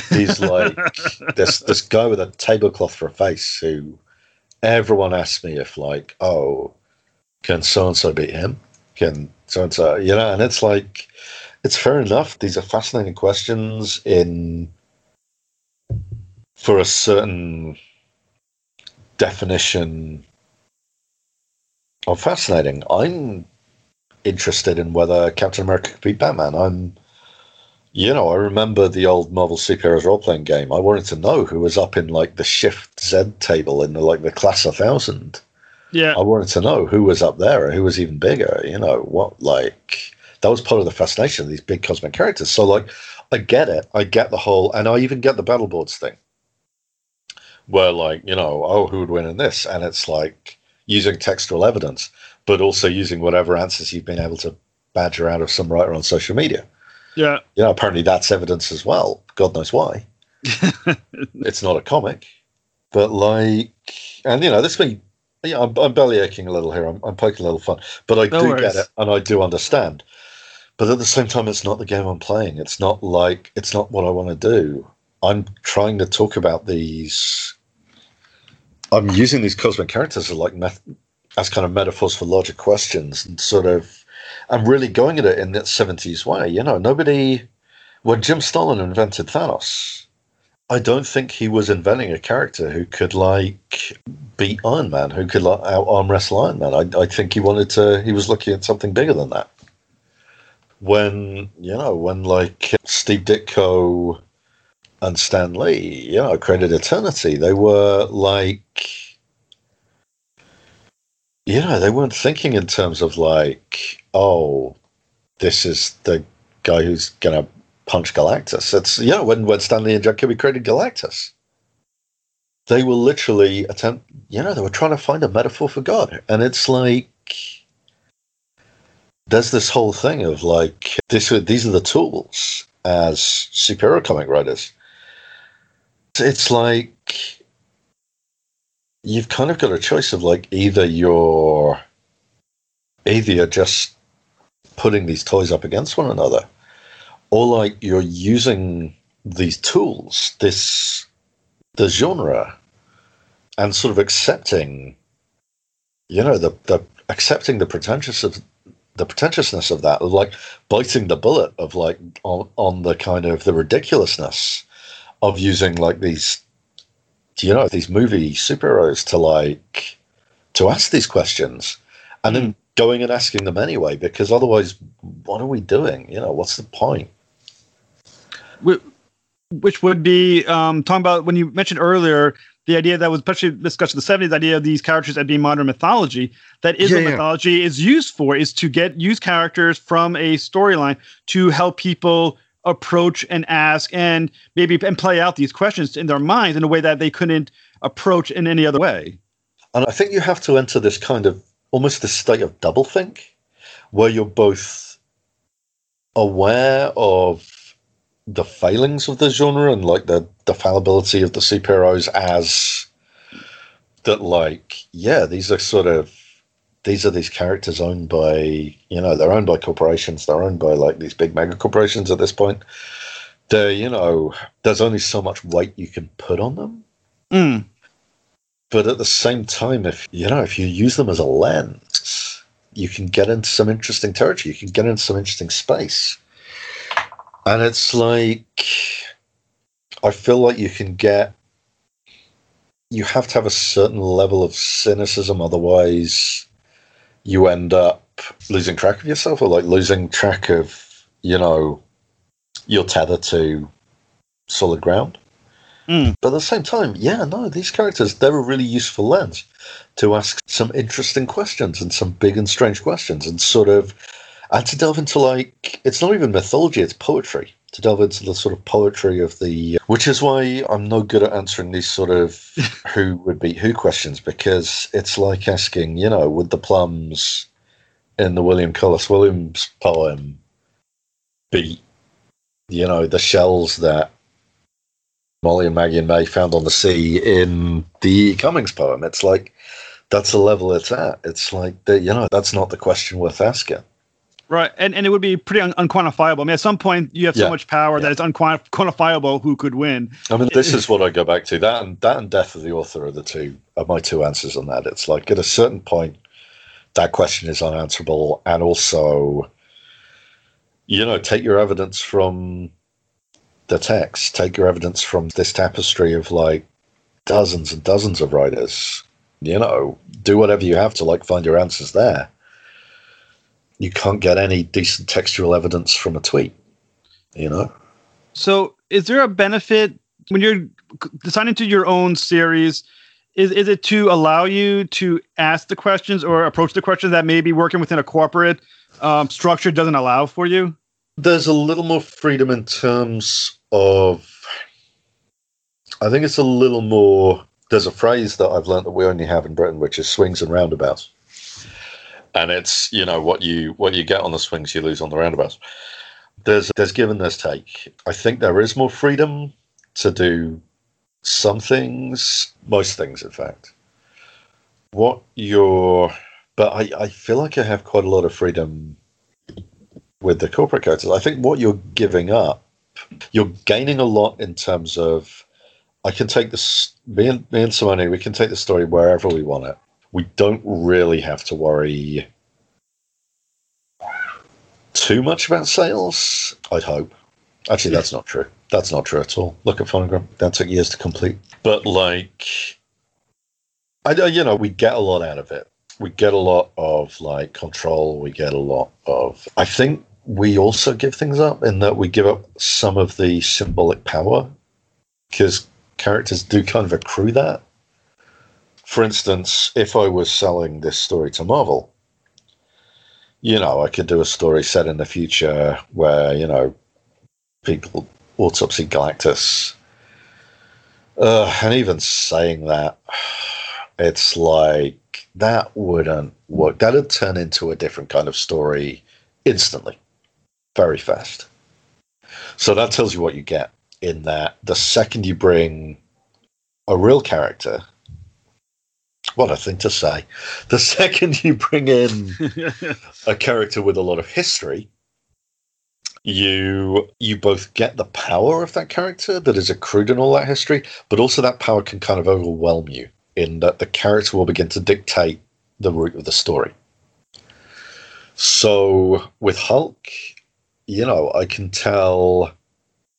He's this guy with a tablecloth for a face who everyone asks me if can so-and-so beat him? Can so-and-so, and it's it's fair enough. These are fascinating questions for a certain definition of fascinating. I'm interested in whether Captain America could beat Batman. I remember the old Marvel superheroes role-playing game. I wanted to know who was up in the Shift Z table in the class 1000. Yeah, I wanted to know who was up there, who was even bigger. That was part of the fascination of these big cosmic characters. So, I get it. I get the whole, and I even get the battle boards thing. Where, who would win in this? And it's using textual evidence, but also using whatever answers you've been able to badger out of some writer on social media. Yeah. Apparently that's evidence as well. God knows why. It's not a comic. But, this thing... Yeah, I'm belly aching a little here. I'm poking a little fun. But I do get it, and I do understand. But at the same time, it's not the game I'm playing. It's not it's not what I want to do. I'm trying to talk about these... I'm using these cosmic characters as, as kind of metaphors for larger questions and sort of... I'm really going at it in that 70s way. Nobody... When Jim Starlin invented Thanos... I don't think he was inventing a character who could beat Iron Man, who could out arm wrestle Iron Man. I think he was looking at something bigger than that. When Steve Ditko and Stan Lee, created Eternity, they were they weren't thinking in terms of this is the guy who's gonna punch Galactus. It's when Stan Lee and Jack Kirby created Galactus, they were literally they were trying to find a metaphor for God, and it's there's this whole thing of these are the tools as superhero comic writers. It's you've kind of got a choice of either you're just putting these toys up against one another. Or you're using these tools, the genre, and sort of accepting, accepting the pretentiousness of that, biting the bullet of on the kind of the ridiculousness of using these, these movie superheroes to to ask these questions, and then going and asking them anyway, because otherwise, what are we doing? What's the point? Which would be talking about when you mentioned earlier the idea that was especially discussed in the 70s, the idea of these characters as being modern mythology. That is what mythology is used for, is to use characters from a storyline to help people approach and ask and play out these questions in their minds in a way that they couldn't approach in any other way. And I think you have to enter this kind of almost this state of doublethink where you're both aware of the failings of the genre and like the fallibility of the superheroes as that, like, yeah, these are sort of, these are these characters owned by, you know, they're owned by corporations. They're owned by like these big mega corporations at this point. They're, you know, there's only so much weight you can put on them. Mm. But at the same time, if, you know, if you use them as a lens, you can get into some interesting territory. You can get into some interesting space. And it's like, I feel like you can get, you have to have a certain level of cynicism, otherwise you end up losing track of yourself, or like losing track of, you know, your tether to solid ground. Mm. But at the same time, yeah, no, these characters, they're a really useful lens to ask some interesting questions and some big and strange questions, and sort of, and to delve into, like, it's not even mythology, it's poetry, to delve into the sort of poetry of the, which is why I'm no good at answering these sort of who would be who questions, because it's like asking, you know, would the plums in the William Carlos Williams poem be, you know, the shells that Molly and Maggie and May found on the sea in the E. Cummings poem? It's like, that's the level it's at. It's like, the, you know, that's not the question worth asking. Right, and it would be pretty unquantifiable. I mean, at some point, you have so much power that it's unquantifiable who could win. I mean, this is what I go back to. That and Death of the Author are the two, are my two answers on that. It's like, at a certain point, that question is unanswerable. And also, you know, take your evidence from the text. Take your evidence from this tapestry of, like, dozens and dozens of writers. You know, do whatever you have to, like, find your answers there. You can't get any decent textual evidence from a tweet, you know? So is there a benefit when you're deciding to your own series? Is it to allow you to ask the questions or approach the questions that maybe working within a corporate structure doesn't allow for you? There's a little more freedom in terms of, I think it's a little more, there's a phrase that I've learned that we only have in Britain, which is swings and roundabouts. And it's, you know, what you get on the swings, you lose on the roundabouts. There's give and there's take. I think there is more freedom to do some things, most things, in fact. But I feel like I have quite a lot of freedom with the corporate characters. I think what you're giving up, you're gaining a lot in terms of, I can take this, me and Simone, we can take the story wherever we want it. We don't really have to worry too much about sales, I'd hope. Actually, that's not true. That's not true at all. Look at Phonogram. That took years to complete. But, like, you know, we get a lot out of it. We get a lot of, like, control. We get a lot of... I think we also give things up in that we give up some of the symbolic power, because characters do kind of accrue that. For instance, if I was selling this story to Marvel, you know, I could do a story set in the future where, you know, people autopsy Galactus. And even saying that, it's like, that wouldn't work. That would turn into a different kind of story instantly, very fast. So that tells you what you get in that the second you bring a real character... What a thing to say. The second you bring in a character with a lot of history, you both get the power of that character that is accrued in all that history, but also that power can kind of overwhelm you in that the character will begin to dictate the route of the story. So with Hulk, you know, I can tell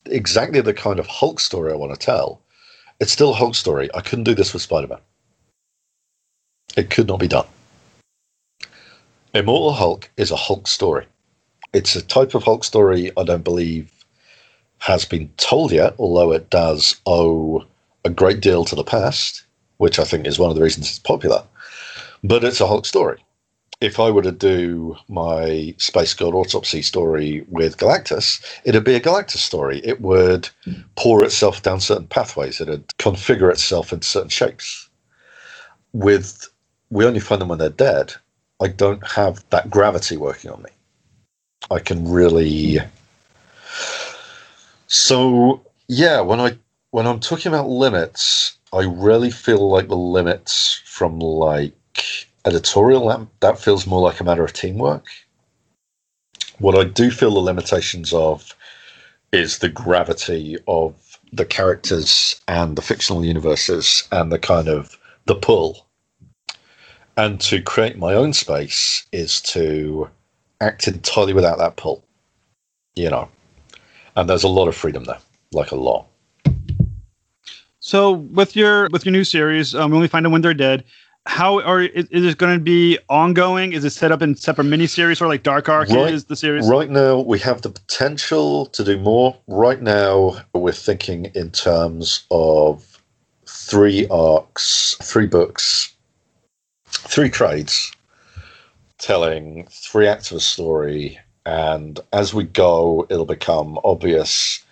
exactly the kind of Hulk story I want to tell. It's still a Hulk story. I couldn't do this with Spider-Man. It could not be done. Immortal Hulk is a Hulk story. It's a type of Hulk story I don't believe has been told yet, although it does owe a great deal to the past, which I think is one of the reasons it's popular. But it's a Hulk story. If I were to do my Space God Autopsy story with Galactus, it'd be a Galactus story. It would pour itself down certain pathways. It'd configure itself in certain shapes. with We Only Find Them When They're Dead, I don't have that gravity working on me. I can really... So, yeah, when I'm talking about limits, I really feel like the limits from, like, editorial, that feels more like a matter of teamwork. What I do feel the limitations of is the gravity of the characters and the fictional universes and the kind of the pull. And to create my own space is to act entirely without that pull, you know. And there's a lot of freedom there, like a lot. So with your new series, We Only Find Them When They're Dead, is it going to be ongoing? Is it set up in separate miniseries or like Dark Arc is the series? Right now, we have the potential to do more. Right now, we're thinking in terms of 3 arcs, 3 books, 3 trades, telling 3 acts of a story. And as we go, it'll become obvious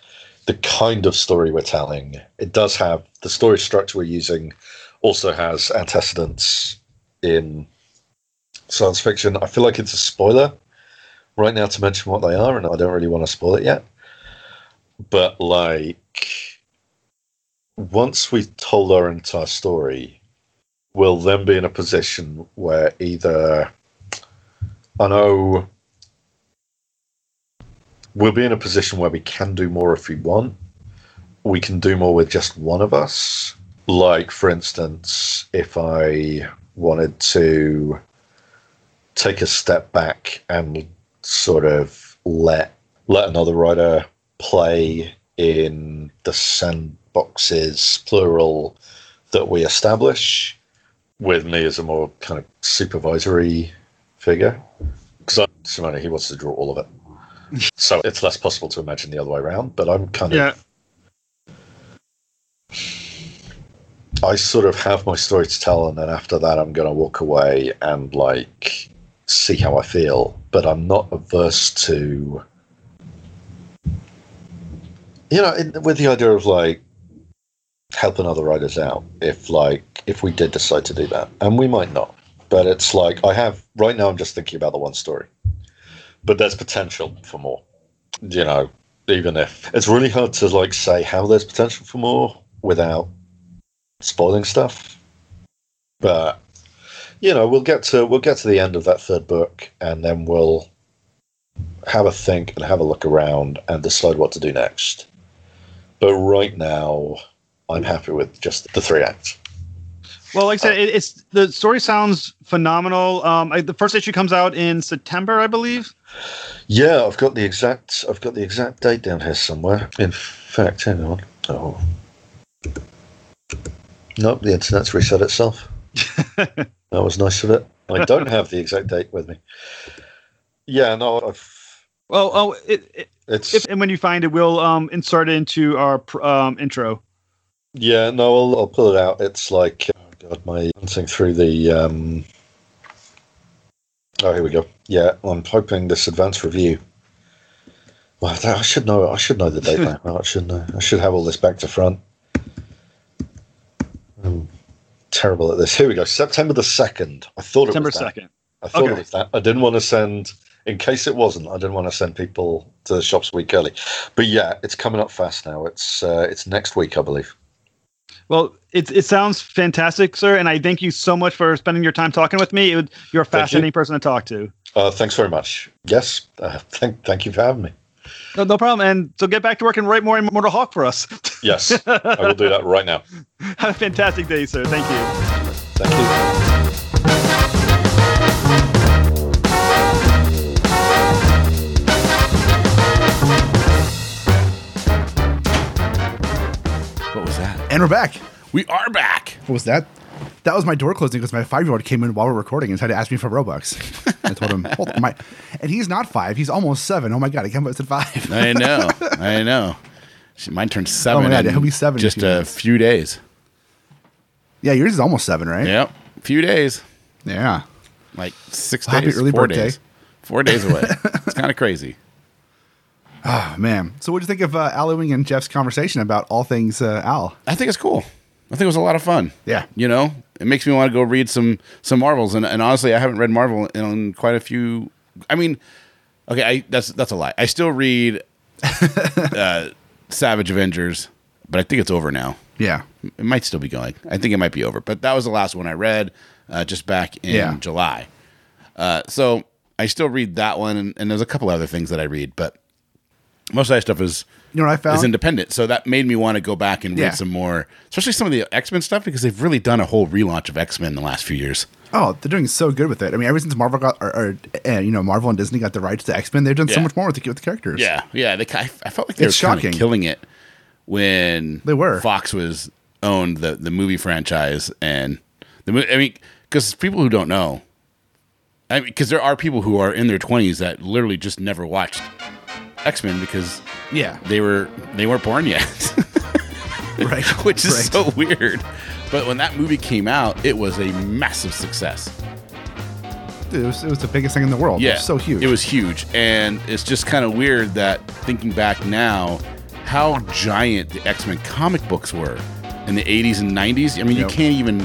the kind of story we're telling. It does have the story structure we're using, also has antecedents in science fiction. I feel like it's a spoiler right now to mention what they are, and I don't really want to spoil it yet. But, like, once we've told our entire story, we'll then be in a position where either, I know... We'll be in a position where we can do more if we want. We can do more with just one of us. Like, for instance, if I wanted to take a step back and sort of let another writer play in the sandboxes, plural, that we establish, with me as a more kind of supervisory figure. Because Simone, he wants to draw all of it. So it's less possible to imagine the other way around, but I'm kind of... I sort of have my story to tell, and then after that I'm going to walk away and, like, see how I feel. But I'm not averse to... You know, with the idea of, like, helping other writers out, if we did decide to do that. And we might not. But it's like, right now I'm just thinking about the one story. But there's potential for more, you know, even if it's really hard to, like, say how there's potential for more without spoiling stuff. But, you know, we'll get to the end of that 3rd book, and then we'll have a think and have a look around and decide what to do next. But right now I'm happy with just the 3 acts. Well, like I said, it's the story sounds phenomenal. The first issue comes out in September, I believe. Yeah, I've got the exact date down here somewhere. In fact, hang on. Oh, nope, the internet's reset itself. That was nice of it. I don't have the exact date with me. Yeah, no. When you find it, we'll insert it into our intro. Yeah, no, I'll pull it out. It's like. God, my hunting through the. Oh, here we go. Yeah, I'm hoping this advance review. Well, I should know. I should know the date now. I should know. I should have all this back to front. I'm terrible at this. Here we go. September 2nd. I thought it was September 2nd. I thought it was that. I didn't want to send. In case it wasn't, I didn't want to send people to the shops a week early. But yeah, it's coming up fast now. It's next week, I believe. Well, it sounds fantastic, sir, and I thank you so much for spending your time talking with me. You're a fascinating person to talk to. Thanks very much. Yes, thank you for having me. No problem, and so get back to work and write more Immortal Hulk for us. Yes, I will do that right now. Have a fantastic day, sir. Thank you. Thank you. And we're back. We are back. What was that? That was my door closing because my 5-year-old came in while we're recording and tried to ask me for Robux. I told him, hold on. And he's not 5. He's almost 7. Oh, my God. I can't believe I said 5. I know. Mine turned 7. Oh, my God. He'll be 7 in just a few days. Yeah, yours is almost 7, right? Yep. A few days. Yeah. Like 6 well, days. Happy early birthday. 4 days away. It's kind of crazy. Oh, man. So what do you think of Al Ewing and Jeff's conversation about all things Al? I think it's cool. I think it was a lot of fun. Yeah. You know, it makes me want to go read some Marvels. And honestly, I haven't read Marvel in quite a few. I mean, okay, that's a lie. I still read Savage Avengers, but I think it's over now. Yeah. It might still be going. I think it might be over. But that was the last one I read just back in July. So I still read that one, and there's a couple other things that I read, but most of that stuff is, you know what I found? Is independent. So that made me want to go back and read some more, especially some of the X-Men stuff, because they've really done a whole relaunch of X-Men in the last few years. Oh, they're doing so good with it. I mean, ever since Marvel got, Marvel and Disney got the rights to X-Men, they've done so much more with the characters. Yeah, yeah. I felt like they were kind of killing it when they were. Fox was owned the movie franchise and the movie. I mean, because people who don't know. I mean, because there are people who are in their 20s that literally just never watched X-Men because they weren't born yet, right? Which is so weird. But when that movie came out, it was a massive success. It was the biggest thing in the world. Yeah, it was so huge. It was huge, and it's just kind of weird that thinking back now, how giant the X-Men comic books were in the 80s and 90s. I mean, you can't even.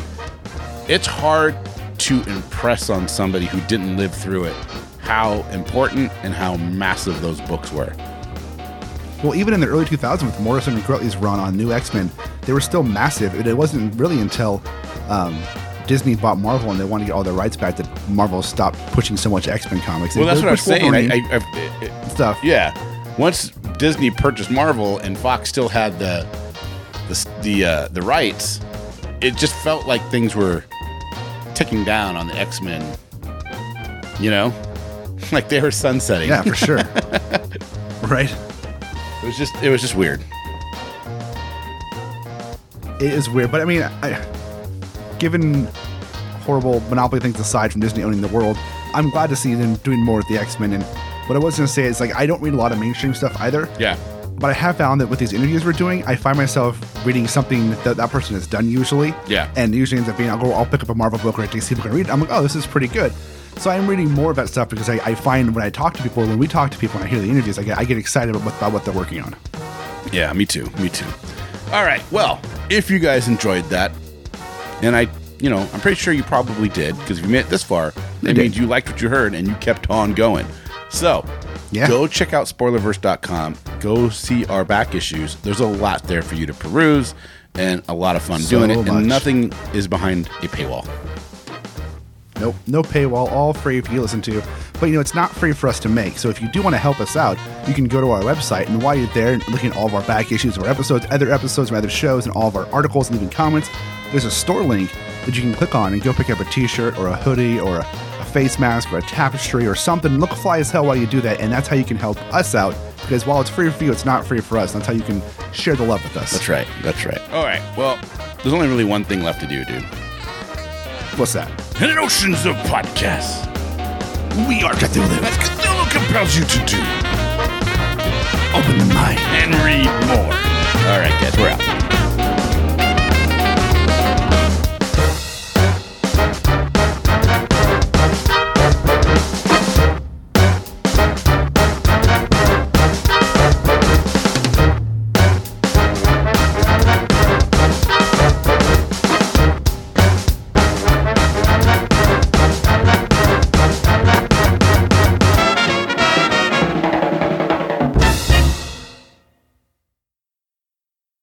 It's hard to impress on somebody who didn't live through it how important and how massive those books were. Well, even in the early 2000s with Morrison and Grotley's run on New X-Men, they were still massive. It wasn't really until Disney bought Marvel and they wanted to get all their rights back that Marvel stopped pushing so much X-Men comics. Well, that's what I was saying. Stuff. Yeah. Once Disney purchased Marvel and Fox still had the rights, it just felt like things were ticking down on the X-Men, like they were sunsetting. Yeah, for sure. Right. It was just weird. It is weird, but I mean, given horrible monopoly things aside from Disney owning the world, I'm glad to see them doing more with the X-Men. And what I was going to say is, like, I don't read a lot of mainstream stuff either. Yeah. But I have found that with these interviews we're doing, I find myself reading something that person has done usually. Yeah. And usually ends up being, I'll pick up a Marvel book or a DC book and read it. I'm like, oh, this is pretty good. So I'm reading more of that stuff because I find when we talk to people and I hear the interviews, I get excited about what they're working on. Yeah, me too. All right. Well, if you guys enjoyed that, and I'm pretty sure you probably did, because if you made it this far, that means you liked what you heard and you kept on going. So... yeah. Go check out spoilerverse.com. Go see our back issues. There's a lot there for you to peruse and a lot of fun doing it. And nothing is behind a paywall. Nope. No paywall. All free for you to listen to. But, it's not free for us to make. So if you do want to help us out, you can go to our website. And while you're there and looking at all of our back issues, our episodes, other episodes from other shows, and all of our articles and leaving comments, there's a store link that you can click on and go pick up a t-shirt or a hoodie or a face mask or a tapestry or something. Look fly as hell while you do that, and that's how you can help us out, because while it's free for you, it's not free for us. That's how you can share the love with us. That's right. All right, well, there's only really one thing left to do, dude. What's that? In an oceans of podcasts, we are Cthulhu, as Cthulhu compels you to do. Open the mind and read more. All right, guys, we're out.